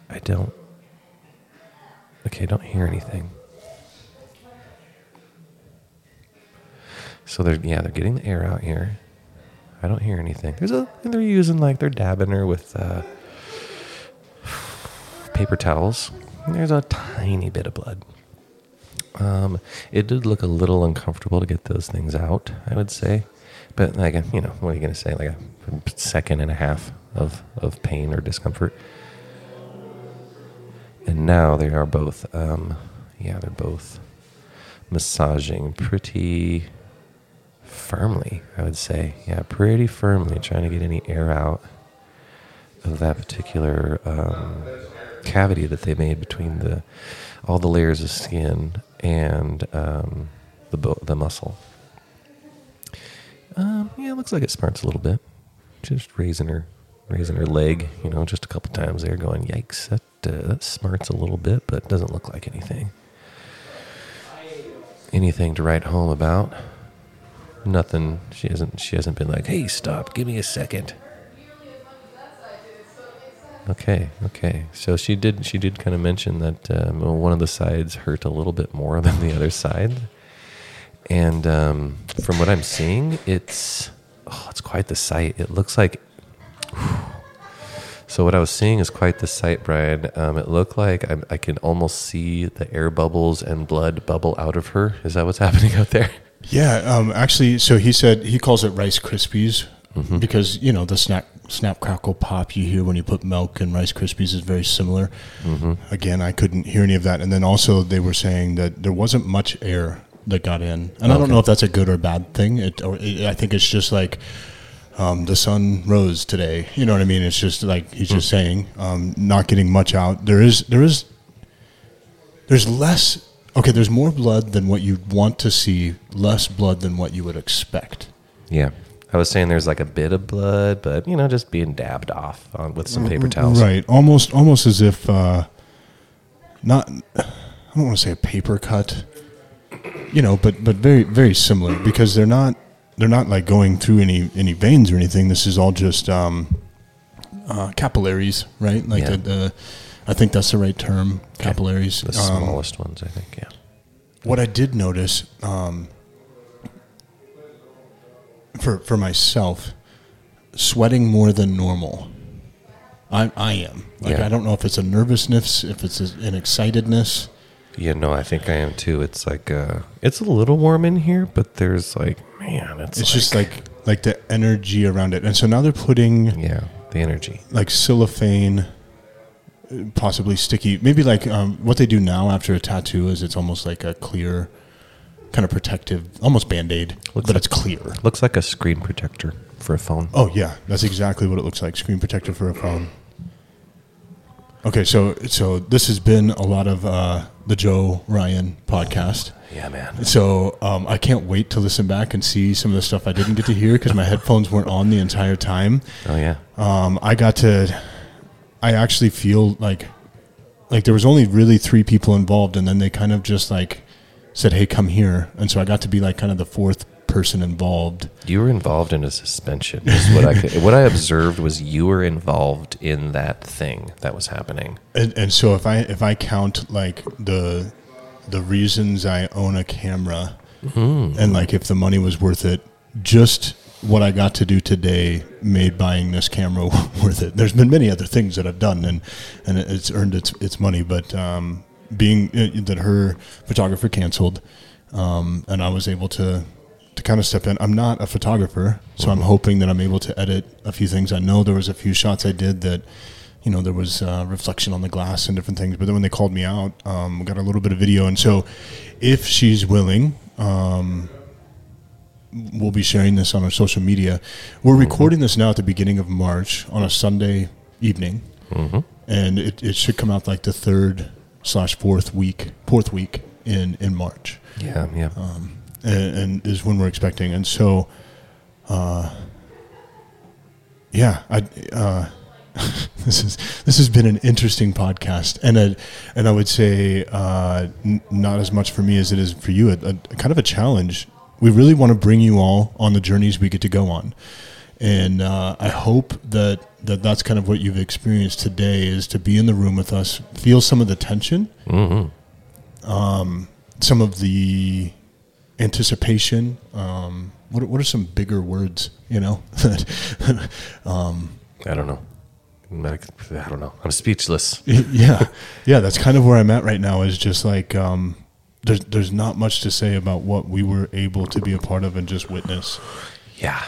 I don't... Okay, I don't hear anything. So they're, yeah, they're getting the air out here. I don't hear anything. There's a... And they're using, like, they're dabbing her with... Uh, paper towels. There's a tiny bit of blood. Um, it did look a little uncomfortable to get those things out, I would say. But like, you know, what are you going to say? Like a second and a half of, of pain or discomfort. And now they are both, um, yeah, they're both massaging pretty firmly, I would say. Yeah, pretty firmly, trying to get any air out of that particular, um, cavity that they made between the all the layers of skin and um, the bo- the muscle. Um, yeah, it looks like it smarts a little bit. Just raising her, raising her leg, you know, just a couple times there, going, yikes, that uh, that smarts a little bit, but doesn't look like anything. Anything to write home about? Nothing. She hasn't. She hasn't been like, hey, stop, give me a second. Okay, okay. So she did She did kind of mention that um, one of the sides hurt a little bit more than the other side. And um, from what I'm seeing, it's oh, it's quite the sight. It looks like... Whew. So what I was seeing is quite the sight, Brian. Um, it looked like I, I can almost see the air bubbles and blood bubble out of her. Is that what's happening out there? Yeah, um, actually, so he said he calls it Rice Krispies. Mm-hmm. Because, you know, the snap, snap, crackle, pop you hear when you put milk and Rice Krispies is very similar. Mm-hmm. Again, I couldn't hear any of that. And then also they were saying that there wasn't much air that got in. And okay. I don't know if that's a good or bad thing. It, or it, I think it's just like um, the sun rose today. You know what I mean? It's just like he's mm-hmm. just saying um, not getting much out. There is, there is, there's less. Okay, there's more blood than what you want to see, less blood than what you would expect. Yeah. I was saying there's like a bit of blood, but, you know, just being dabbed off on, with some paper towels. Right. Almost almost as if uh, not, I don't want to say a paper cut, you know, but, but very, very similar because they're not, they're not like going through any, any veins or anything. This is all just um, uh, capillaries, right? Like yeah. the, the, I think that's the right term, capillaries. Okay. The um, smallest ones, I think, yeah. what I did notice um, for for myself, sweating more than normal. I I am. Like yeah. I don't know if it's a nervousness, if it's an excitedness. Yeah, no, I think I am too. It's like uh, it's a little warm in here, but there's like, man, it's it's like, just like like the energy around it. And so now they're putting yeah the energy like cellophane, possibly sticky. Maybe like um, what they do now after a tattoo is it's almost like a clear, kind of protective, almost Band-Aid, looks but like, it's clear. Looks like a screen protector for a phone. Oh yeah, that's exactly what it looks like. Screen protector for a phone. Okay, so so this has been a lot of uh, the Joe Ryan podcast. Yeah, man. So um, I can't wait to listen back and see some of the stuff I didn't get to hear because my headphones weren't on the entire time. Oh, yeah. Um, I got to, I actually feel like, like there was only really three people involved, and then they kind of just like said, hey, come here. And so I got to be like kind of the fourth person involved. You were involved in a suspension. Is what I could, what I observed was you were involved in that thing that was happening. And, and so if I if I count like the the reasons I own a camera, mm. and like if the money was worth it, just what I got to do today made buying this camera worth it. There's been many other things that I've done, and and it's earned its its money. But um, being uh, that her photographer canceled, um, and I was able to. to kind of step in. I'm not a photographer, so I'm hoping that I'm able to edit a few things. I know there was a few shots I did that, you know, there was uh, reflection on the glass and different things, but then when they called me out, um, we got a little bit of video. And so if she's willing, um, we'll be sharing this on our social media. We're mm-hmm. recording this now at the beginning of March on a Sunday evening, mm-hmm. and it, it should come out like the third slash fourth week, fourth week in, in March. Yeah, yeah. Um, And, and is when we're expecting. And so, uh, yeah, I, uh, this is, this has been an interesting podcast, and a, and I would say, uh, n- not as much for me as it is for you, a, a kind of a challenge. We really want to bring you all on the journeys we get to go on. And, uh, I hope that, that that's kind of what you've experienced today, is to be in the room with us, feel some of the tension, mm-hmm. um, some of the anticipation. Um, what what are some bigger words? You know, um, I don't know. I don't know. I'm speechless. yeah, yeah. That's kind of where I'm at right now. Is just like um, there's there's not much to say about what we were able to be a part of and just witness. Yeah.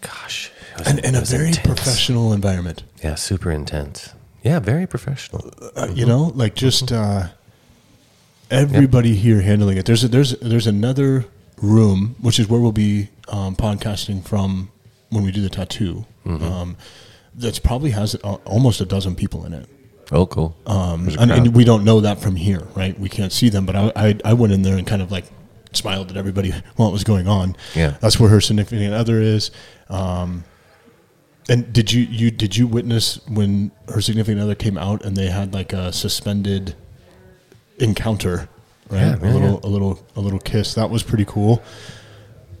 Gosh. And in a very intense. Professional environment. Yeah. Super intense. Yeah. Very professional. Uh, mm-hmm. You know, like just. Mm-hmm. Uh, Everybody yep. here handling it. There's a, there's there's another room, which is where we'll be um, podcasting from when we do the tattoo. Mm-hmm. Um, that's probably has uh, almost a dozen people in it. Oh, cool. Um, and, and we don't know that from here, right? We can't see them, but I, I I went in there and kind of like smiled at everybody while it was going on. Yeah, that's where her significant other is. Um, and did you you did you witness when her significant other came out and they had like a suspended encounter, right? Yeah, yeah, a little, yeah. a little, a little kiss. That was pretty cool.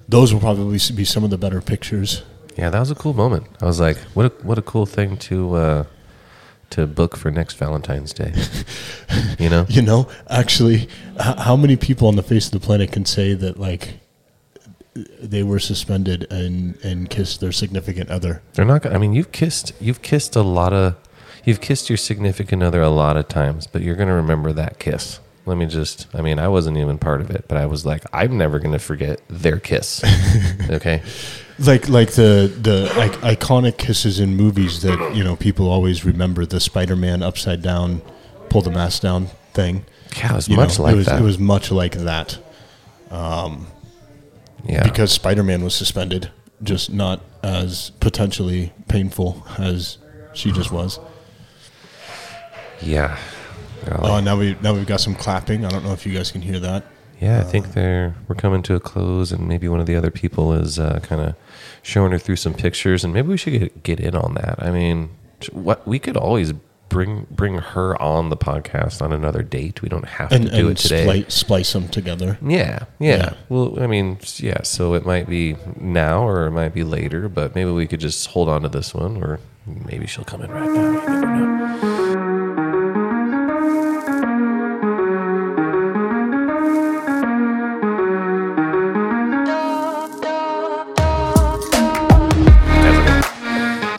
Those will probably be some of the better pictures. Yeah, that was a cool moment. I was like, what a, what a cool thing to uh, to book for next Valentine's Day. You know, you know. Actually, h- how many people on the face of the planet can say that like they were suspended and and kissed their significant other? They're not. I mean, you've kissed, you've kissed a lot of. You've kissed your significant other a lot of times, but you're going to remember that kiss. Let me just, I mean, I wasn't even part of it, but I was like, I'm never going to forget their kiss. Okay. Like, like the, the like iconic kisses in movies that, you know, people always remember, the Spider-Man upside down, pull the mask down thing. Yeah, it was you much know, like it was, that. It was much like that. Um, yeah. Because Spider-Man was suspended, just not as potentially painful as she just was. Yeah. Oh, uh, now we now we've got some clapping. I don't know if you guys can hear that. Yeah, uh, I think they're we're coming to a close, and maybe one of the other people is uh, kind of showing her through some pictures, and maybe we should get, get in on that. I mean, what we could always bring bring her on the podcast on another date. We don't have and, to do and it today. Splice, splice them together. Yeah, yeah, yeah. Well, I mean, yeah. So it might be now, or it might be later, but maybe we could just hold on to this one, or maybe she'll come in right now. You never know.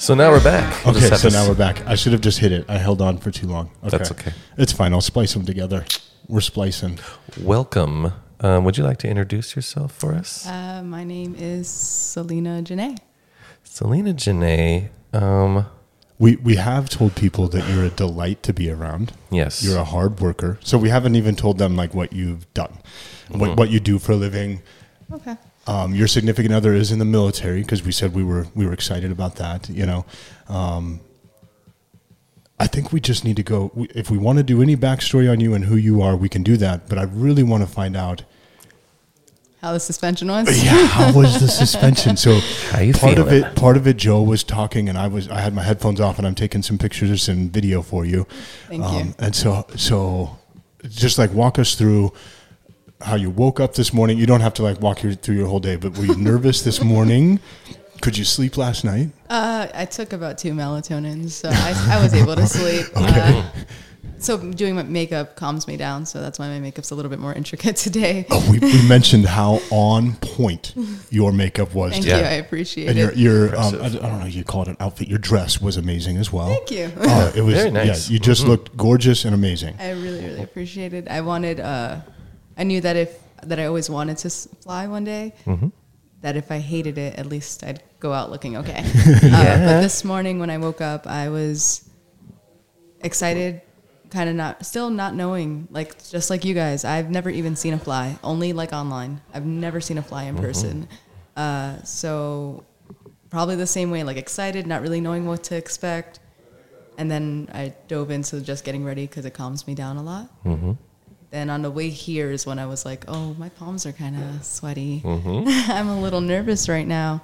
So now we're back. We'll okay, so now we're back. I should have just hit it. I held on for too long. Okay. That's okay. It's fine. I'll splice them together. We're splicing. Welcome. Um, would you like to introduce yourself for us? Uh, my name is Selena Janae. Selena Janae. Um, we, we have told people that you're a delight to be around. Yes. You're a hard worker. So we haven't even told them like what you've done, mm-hmm. what, what you do for a living. Okay. Um, your significant other is in the military because we said we were we were excited about that. You know, um, I think we just need to go. We, if we want to do any backstory on you and who you are, we can do that. But I really want to find out how the suspension was. Yeah, how was the suspension? So how you part of it, it, part of it, Joe was talking, and I was I had my headphones off, and I'm taking some pictures and video for you. Thank um, you. And so so just like walk us through. How you woke up this morning. You don't have to like walk your, through your whole day, but were you nervous this morning? Could you sleep last night? Uh, I took about two melatonin, so I, I was able to sleep. Okay. Uh, so doing my makeup calms me down, so that's why my makeup's a little bit more intricate today. Oh, we, we mentioned how on point your makeup was. Thank today. you, I appreciate and it. And your, your um, I, I don't know, you call it an outfit. Your dress was amazing as well. Thank you. Uh, it was very nice. Yeah, you just mm-hmm. looked gorgeous and amazing. I really, really appreciate it. I wanted... Uh, I knew that if that I always wanted to fly one day, mm-hmm. that if I hated it, at least I'd go out looking okay. yeah. uh, but this morning when I woke up, I was excited, kind of not, still not knowing, like just like you guys. I've never even seen a fly, only like online. I've never seen a fly in mm-hmm. person. Uh, so probably the same way, like excited, not really knowing what to expect. And then I dove into just getting ready because it calms me down a lot. Mm-hmm. Then on the way here is when I was like, oh, my palms are kind of sweaty. Mm-hmm. I'm a little nervous right now.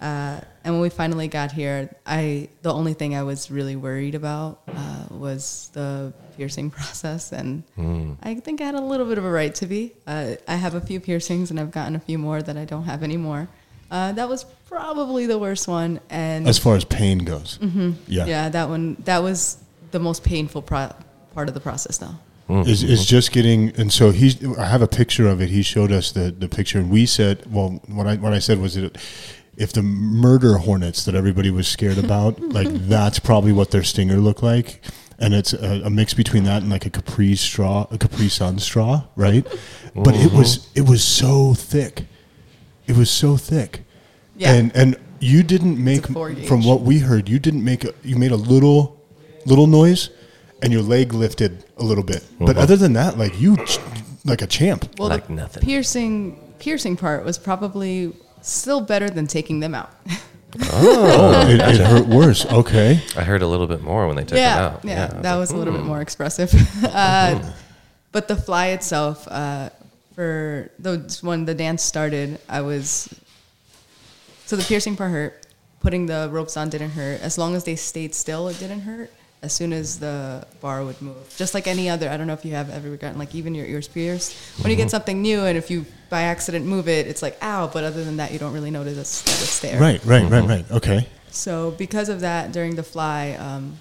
Uh, and when we finally got here, I the only thing I was really worried about uh, was the piercing process. And mm. I think I had a little bit of a right to be. Uh, I have a few piercings, and I've gotten a few more that I don't have anymore. Uh, that was probably the worst one. And as far as pain goes. Mm-hmm. Yeah. Yeah, that one. That was the most painful pro- part of the process, though. Mm-hmm. Is is just getting, and so he's. I have a picture of it. He showed us the, the picture, and we said, well, what I what I said was that if the murder hornets that everybody was scared about, like that's probably what their stinger looked like, and it's a, a mix between that and like a Capri straw, a Capri Sun straw, right? Mm-hmm. But it was it was so thick, it was so thick, yeah. And and you didn't make from what we heard, you didn't make a, you made a little little noise. And your leg lifted a little bit. Mm-hmm. But other than that, like you, ch- like a champ. Well, like the nothing. piercing piercing part was probably still better than taking them out. Oh, it, it hurt worse. Okay. I heard a little bit more when they took yeah, it out. Yeah, yeah that like, was a little mm. bit more expressive. uh, but the fly itself, uh, for the, when the dance started, I was, so the piercing part hurt. Putting the ropes on didn't hurt. As long as they stayed still, it didn't hurt. As soon as the bar would move, just like any other, I don't know if you have ever gotten like even your ears pierced. When mm-hmm. you get something new, and if you by accident move it, it's like ow. But other than that, you don't really notice that it's there. Right, right, mm-hmm. right, right. Okay. So because of that, during the fly, um,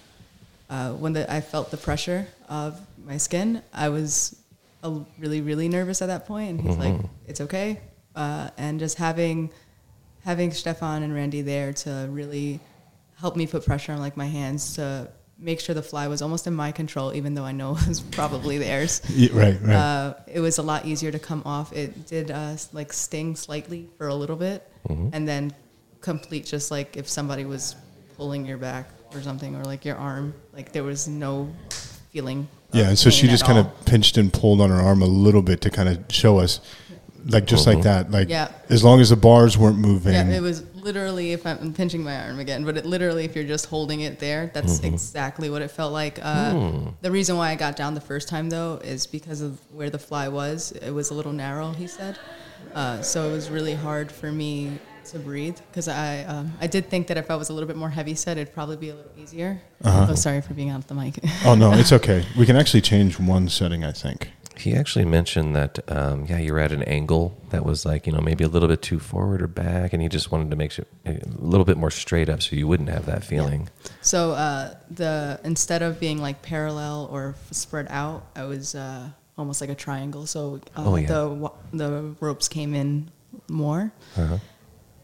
uh, when the, I felt the pressure of my skin, I was a l- really, really nervous at that point. And he's mm-hmm. like, "It's okay." Uh, and just having having Stefan and Randy there to really help me put pressure on like my hands to. Make sure the fly was almost in my control, even though I know it was probably theirs. Yeah, right, right. Uh, it was a lot easier to come off. It did uh, like sting slightly for a little bit, mm-hmm. and then complete just like if somebody was pulling your back or something, or like your arm. Like there was no feeling. Yeah, and so she just kind of pinched and pulled on her arm a little bit to kind of show us, like just mm-hmm. like that. Like yeah. as long as the bars weren't moving. Yeah, it was. Literally, if I'm pinching my arm again, but it literally, if you're just holding it there, that's mm-hmm. exactly what it felt like. Uh, mm. The reason why I got down the first time, though, is because of where the fly was. It was a little narrow, he said. Uh, so it was really hard for me to breathe because I um, I did think that if I was a little bit more heavy set, it'd probably be a little easier. Uh-huh. Oh, sorry for being out of the mic. Oh, no, it's okay. We can actually change one setting, I think. He actually mentioned that, um, yeah, you were at an angle that was like, you know, maybe a little bit too forward or back, and he just wanted to make sure a little bit more straight up so you wouldn't have that feeling. Yeah. So uh, the instead of being like parallel or spread out, I was uh, almost like a triangle. So uh, oh, yeah. the the ropes came in more, uh-huh.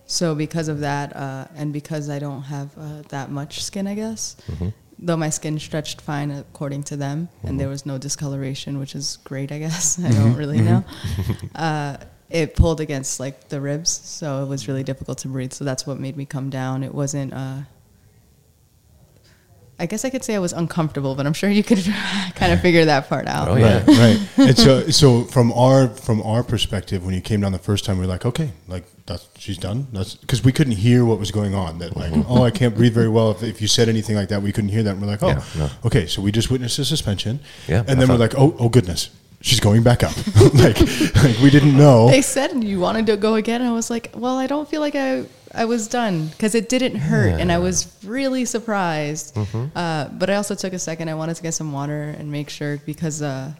So because of that, uh, and because I don't have uh, that much skin, I guess, mm-hmm. though my skin stretched fine according to them, mm-hmm. and there was no discoloration, which is great, I guess. I don't really know. Uh, it pulled against, like, the ribs, so it was really difficult to breathe. So that's what made me come down. It wasn't... Uh, I guess I could say I was uncomfortable, but I'm sure you could kind of figure that part out. Oh, yeah. Right, right. And so, so from our from our perspective, when you came down the first time, we were like, okay, like, that's, she's done. That's because we couldn't hear what was going on. That, like, oh, I can't breathe very well. If, if you said anything like that, we couldn't hear that. And we're like, oh, yeah, no. okay, so we just witnessed a suspension. Yeah, and I then we're like, oh, oh, goodness. She's going back up. like, like, we didn't know. They said you wanted to go again. And I was like, well, I don't feel like I I was done because it didn't hurt. Yeah. And I was really surprised. Mm-hmm. Uh, but I also took a second. I wanted to get some water and make sure because uh,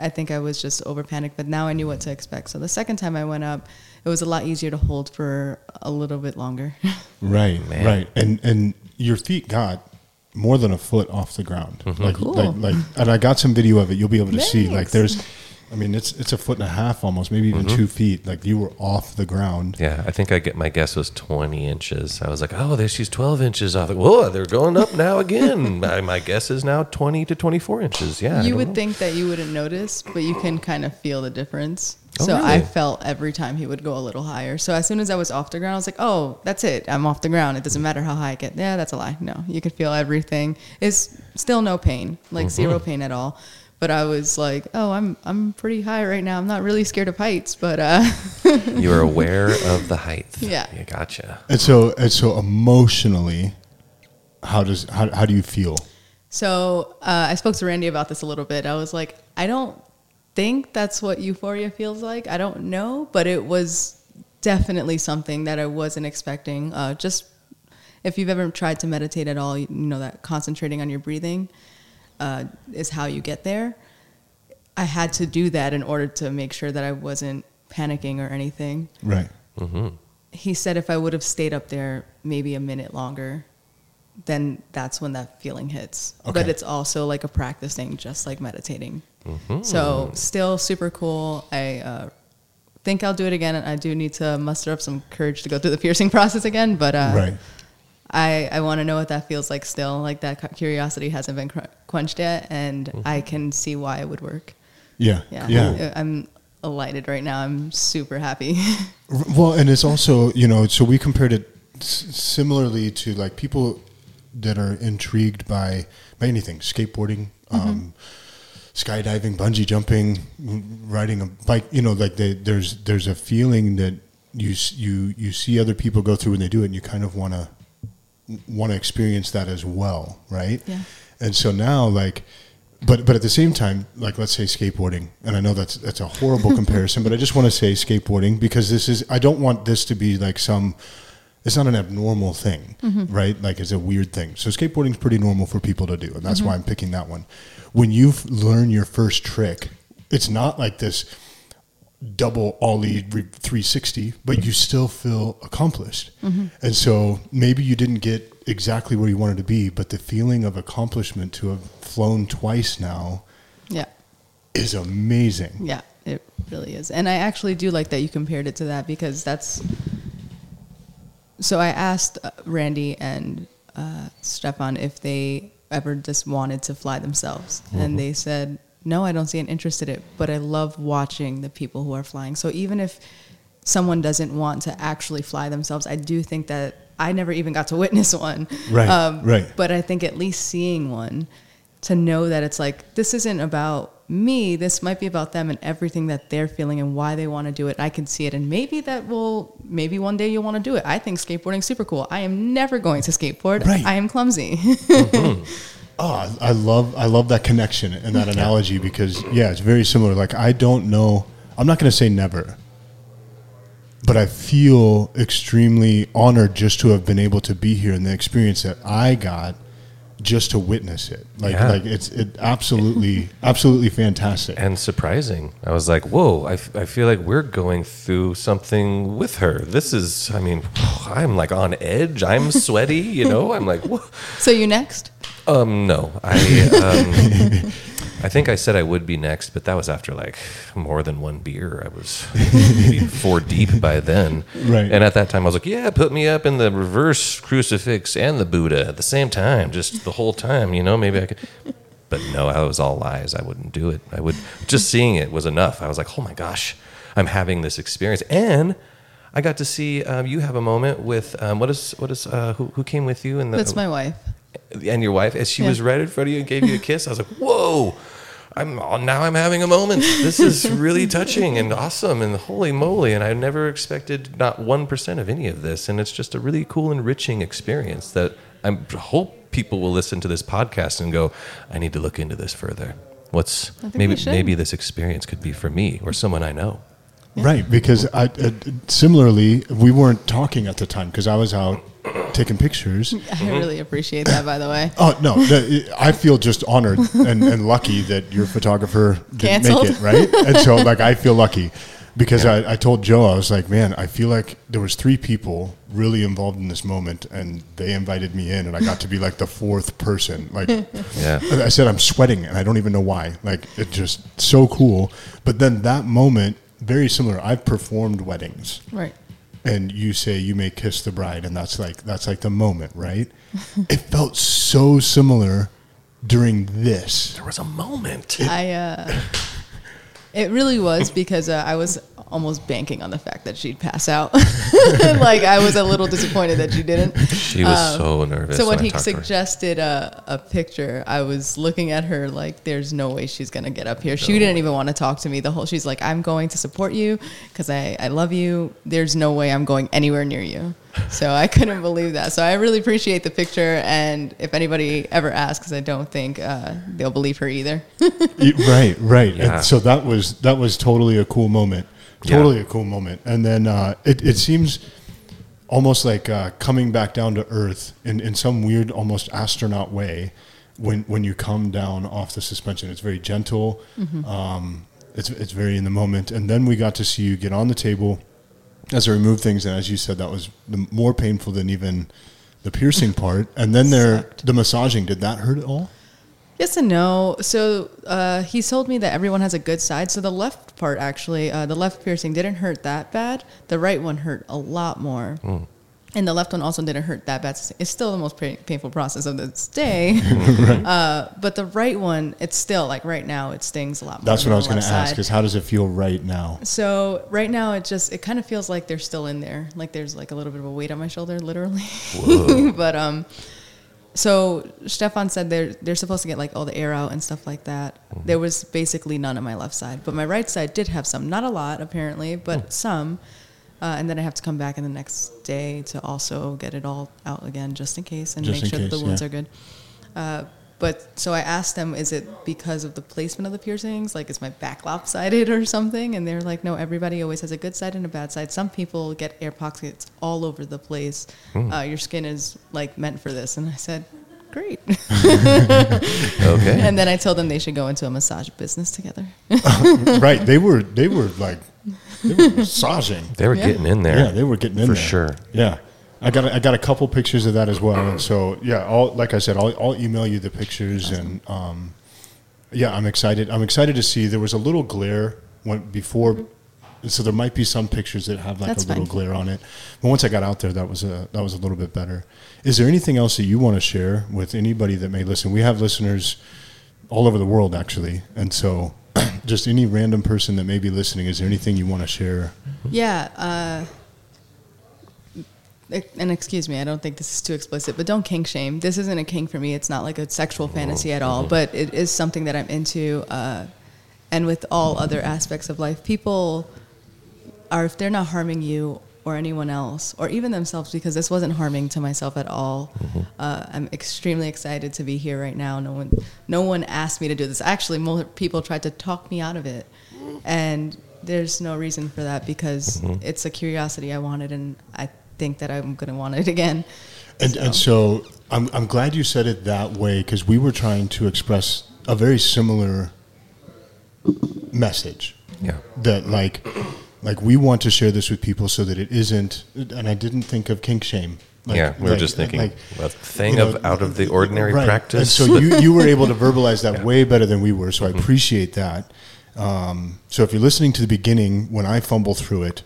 I think I was just over panicked. But now I knew what to expect. So the second time I went up, it was a lot easier to hold for a little bit longer. Right, man. Right. And, and your feet got more than a foot off the ground. Mm-hmm. Like, cool. like, like, and I got some video of it. You'll be able to Thanks. see, like, there's, I mean, it's, it's a foot and a half almost, maybe even mm-hmm. two feet. Like, you were off the ground. Yeah. I think I get, my guess was twenty inches. I was like, oh, there, she's twelve inches off. Whoa, they're going up now again. my, my guess is now twenty to twenty-four inches. Yeah. You would know. think that you wouldn't notice, but you can kind of feel the difference. Oh, so really? I felt every time he would go a little higher. So as soon as I was off the ground, I was like, oh, that's it. I'm off the ground. It doesn't matter how high I get. Yeah, that's a lie. No, you could feel everything. It's still no pain, like mm-hmm. zero pain at all. But I was like, oh, I'm I'm pretty high right now. I'm not really scared of heights, but... Uh. You were aware of the height. Yeah. You gotcha. And so, and so emotionally, how does how, how do you feel? So uh, I spoke to Randy about this a little bit. I was like, I don't... think that's what euphoria feels like. I don't know, but it was definitely something that I wasn't expecting. Uh, just if you've ever tried to meditate at all, you know that concentrating on your breathing uh, is how you get there. I had to do that in order to make sure that I wasn't panicking or anything. Right. Mm-hmm. He said if I would have stayed up there maybe a minute longer, then that's when that feeling hits. Okay. But it's also like a practice thing, just like meditating. Mm-hmm. So still super cool. I uh, think I'll do it again. And I do need to muster up some courage to go through the piercing process again. But uh, right. I, I want to know what that feels like still. Like that curiosity hasn't been cr- quenched yet. And mm-hmm. I can see why it would work. Yeah. Yeah. yeah. I'm elated right now. I'm super happy. Well, and it's also, you know, so we compared it s- similarly to like people that are intrigued by, by anything, skateboarding, mm-hmm. um, skydiving, bungee jumping, riding a bike, you know, like they, there's, there's a feeling that you, you, you see other people go through and they do it and you kind of want to, want to experience that as well. Right. Yeah. And so now like, but, but at the same time, like, let's say skateboarding, and I know that's, that's a horrible comparison, but I just want to say skateboarding because this is, I don't want this to be like some, it's not an abnormal thing, mm-hmm. right? Like it's a weird thing. So skateboarding is pretty normal for people to do. And that's mm-hmm. why I'm picking that one. When you learn your first trick, it's not like this double ollie three sixty, but you still feel accomplished. Mm-hmm. And so maybe you didn't get exactly where you wanted to be, but the feeling of accomplishment to have flown twice now yeah. is amazing. Yeah, it really is. And I actually do like that you compared it to that because that's... So I asked Randy and uh, Stefan if they ever just wanted to fly themselves. Mm-hmm. And they said, no, I don't see an interest in it, but I love watching the people who are flying. So even if someone doesn't want to actually fly themselves, I do think that I never even got to witness one. Right, um, right. But I think at least seeing one, to know that it's like, this isn't about me, this might be about them and everything that they're feeling and why they want to do it. I can see it. And maybe that will, maybe one day you'll want to do it. I think skateboarding is super cool. I am never going to skateboard. Right. I am clumsy. mm-hmm. Oh, I love, I love that connection and that analogy because yeah, it's very similar. Like I don't know, I'm not going to say never, but I feel extremely honored just to have been able to be here and the experience that I got just to witness it. Like, yeah. like it's it absolutely, absolutely fantastic. And surprising. I was like, whoa, I, f- I feel like we're going through something with her. This is, I mean, I'm like on edge. I'm sweaty, you know, I'm like, whoa. So you next? Um, no, I, um, I think I said I would be next, but that was after like more than one beer. I was maybe four deep by then. Right. And at that time I was like, yeah, put me up in the reverse crucifix and the Buddha at the same time, just the whole time, you know, maybe I could. But no, I was all lies. I wouldn't do it. I would just seeing it was enough. I was like, oh my gosh, I'm having this experience. And I got to see um, you have a moment with um, what is what is uh, who who came with you? And that's my wife. And your wife, as she yeah. was right in front of you and gave you a kiss, I was like, whoa, I'm now I'm having a moment. This is really touching and awesome and holy moly. And I never expected not one percent of any of this. And it's just a really cool, enriching experience that I hope people will listen to this podcast and go, I need to look into this further. What's maybe maybe this experience could be for me or someone I know. Yeah. Right, because I, uh, similarly, we weren't talking at the time because I was out taking pictures. I really appreciate that, by the way. Oh, no, the, I feel just honored and, and lucky that your photographer didn't Canceled. Make it, right? And so, like, I feel lucky because yeah. I, I told Joe, I was like, man, I feel like there was three people really involved in this moment, and they invited me in, and I got to be, like, the fourth person. Like, yeah. I said, I'm sweating, and I don't even know why. Like, it's just so cool. But then that moment... Very similar. I've performed weddings, right? And you say you may kiss the bride, and that's like that's like the moment, right? It felt so similar during this. There was a moment. It, I. Uh, it really was because uh, I was almost banking on the fact that she'd pass out. Like I was a little disappointed that she didn't. She was um, so nervous. So when, when he suggested a, a picture, I was looking at her like, "There's no way she's gonna get up here." No. She didn't even want to talk to me. The whole she's like, "I'm going to support you because I I love you. There's no way I'm going anywhere near you." So I couldn't believe that. So I really appreciate the picture. And if anybody ever asks, I don't think uh, they'll believe her either. Right, right. Yeah. And so that was that was totally a cool moment. Totally yeah. a cool moment. And then uh, it, it seems almost like uh, coming back down to earth in, in some weird, almost astronaut way when when you come down off the suspension. It's very gentle. Mm-hmm. Um, it's it's very in the moment. And then we got to see you get on the table as I remove things. And as you said, that was the more painful than even the piercing part. And then there, the massaging, did that hurt at all? Yes and no. So uh, he told me that everyone has a good side. So the left part, actually, uh, the left piercing didn't hurt that bad. The right one hurt a lot more. Mm. And the left one also didn't hurt that bad. It's still the most painful process of this day. Right. uh, but the right one, it's still, like right now, it stings a lot more. That's what I was going to ask, is how does it feel right now? So right now, it just, it kind of feels like they're still in there. Like there's like a little bit of a weight on my shoulder, literally. But, um... So Stefan said they're, they're supposed to get like all the air out and stuff like that. Mm-hmm. There was basically none on my left side, but my right side did have some, not a lot apparently, but mm. some. Uh, and then I have to come back in the next day to also get it all out again, just in case, and just make sure case, that the wounds yeah. are good. Uh, but so I asked them, is it because of the placement of the piercings? Like is my back lopsided or something? And they're like, no, everybody always has a good side and a bad side. Some people get air pockets all over the place. Mm. Uh, your skin is like meant for this. And I said, great. Okay. And then I told them they should go into a massage business together. uh, right. They were, they were like, they were massaging. They were yeah. getting in there. Yeah, they were getting in for there. For sure. Yeah. I got a, I got a couple pictures of that as well. So yeah, I'll, like I said, I'll, I'll email you the pictures awesome. and um, yeah, I'm excited. I'm excited to see. There was a little glare when before, mm-hmm. so there might be some pictures that have like That's a little fine. glare on it. But once I got out there, that was a that was a little bit better. Is there anything else that you want to share with anybody that may listen? We have listeners all over the world actually, and so just any random person that may be listening, is there anything you want to share? Yeah. Uh And excuse me, I don't think this is too explicit, but don't kink shame. This isn't a kink for me. It's not like a sexual fantasy at all, but it is something that I'm into. Uh, and with all other aspects of life, people are, if they're not harming you or anyone else or even themselves, because this wasn't harming to myself at all. Mm-hmm. Uh, I'm extremely excited to be here right now. No one, no one asked me to do this. Actually, more people tried to talk me out of it. And there's no reason for that because mm-hmm. it's a curiosity I wanted. And I think that I'm going to want it again. And so, and so I'm, I'm glad you said it that way because we were trying to express a very similar message. Yeah. That like, like we want to share this with people so that it isn't, and I didn't think of kink shame. Like, yeah, we like, were just thinking, like, a thing you know, of out of the ordinary right. practice. And so you, you were able to verbalize that yeah. way better than we were, so mm-hmm. I appreciate that. Um, so if you're listening to the beginning, when I fumble through it,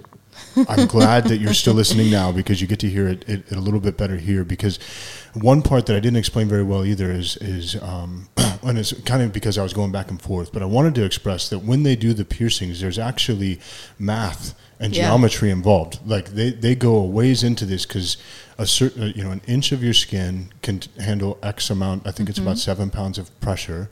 I'm glad that you're still listening now, because you get to hear it, it, it a little bit better here. Because one part that I didn't explain very well either is, is um, and it's kind of because I was going back and forth, but I wanted to express that when they do the piercings, there's actually math and yeah. geometry involved. Like they, they go a ways into this, because a certain, you know, an inch of your skin can t- handle X amount. I think mm-hmm. it's about seven pounds of pressure.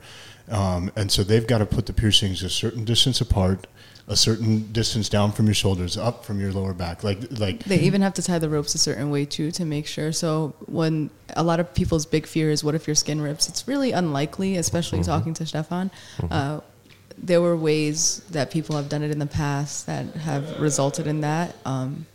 Um, and so they've got to put the piercings a certain distance apart, a certain distance down from your shoulders, up from your lower back. Like, like they even have to tie the ropes a certain way too, to make sure. So when a lot of people's big fear is, what if your skin rips? It's really unlikely, especially mm-hmm. talking to Stefan. Mm-hmm. Uh, there were ways that people have done it in the past that have resulted in that. Um,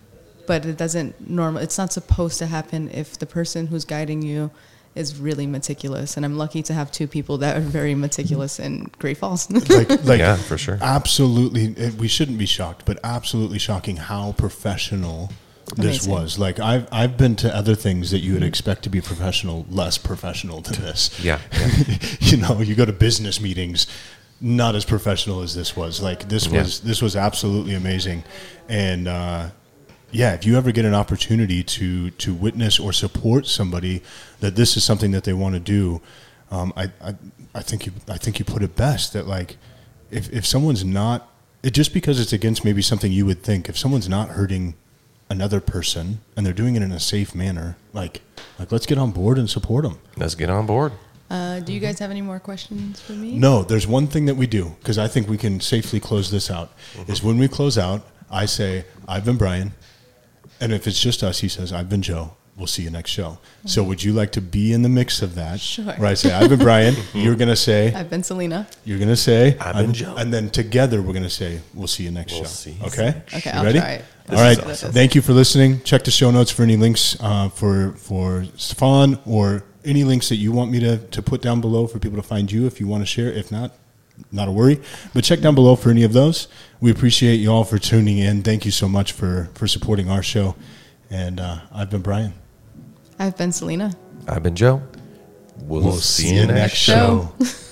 but it doesn't normal. It's not supposed to happen if the person who's guiding you is really meticulous, and I'm lucky to have two people that are very meticulous in Great Falls. like, like, yeah, for sure. Absolutely, we shouldn't be shocked, but absolutely shocking how professional Amazing. This was. Like, I've I've been to other things that you would expect to be professional, less professional than this. Yeah, yeah. You know, you go to business meetings, not as professional as this was. Like, this yeah. was this was absolutely amazing, and uh, yeah, if you ever get an opportunity to to witness or support somebody that this is something that they want to do, um, I, I I think you I think you put it best, that like if if someone's not, it just because it's against maybe something you would think, if someone's not hurting another person and they're doing it in a safe manner, like like let's get on board and support them. Let's get on board. Uh, do you guys have any more questions for me? No, there's one thing that we do, because I think we can safely close this out. Mm-hmm. Is when we close out, I say, I've been Brian. And if it's just us, he says, I've been Joe. We'll see you next show. Mm-hmm. So would you like to be in the mix of that? Sure. Where I say, I've been Brian. Mm-hmm. You're going to say, I've been Selena. You're going to say, I've been Joe. And then together we're going to say, we'll see you next we'll show. See okay? See okay, you I'll ready? Try it. All right. Awesome. Thank you for listening. Check the show notes for any links uh, for for Stefan or any links that you want me to, to put down below for people to find you if you want to share. If not, not a worry, but check down below for any of those. We appreciate you all for tuning in. Thank you so much for, for supporting our show. And uh, I've been Brian. I've been Selena. I've been Joe. We'll, we'll see, see you next show. show.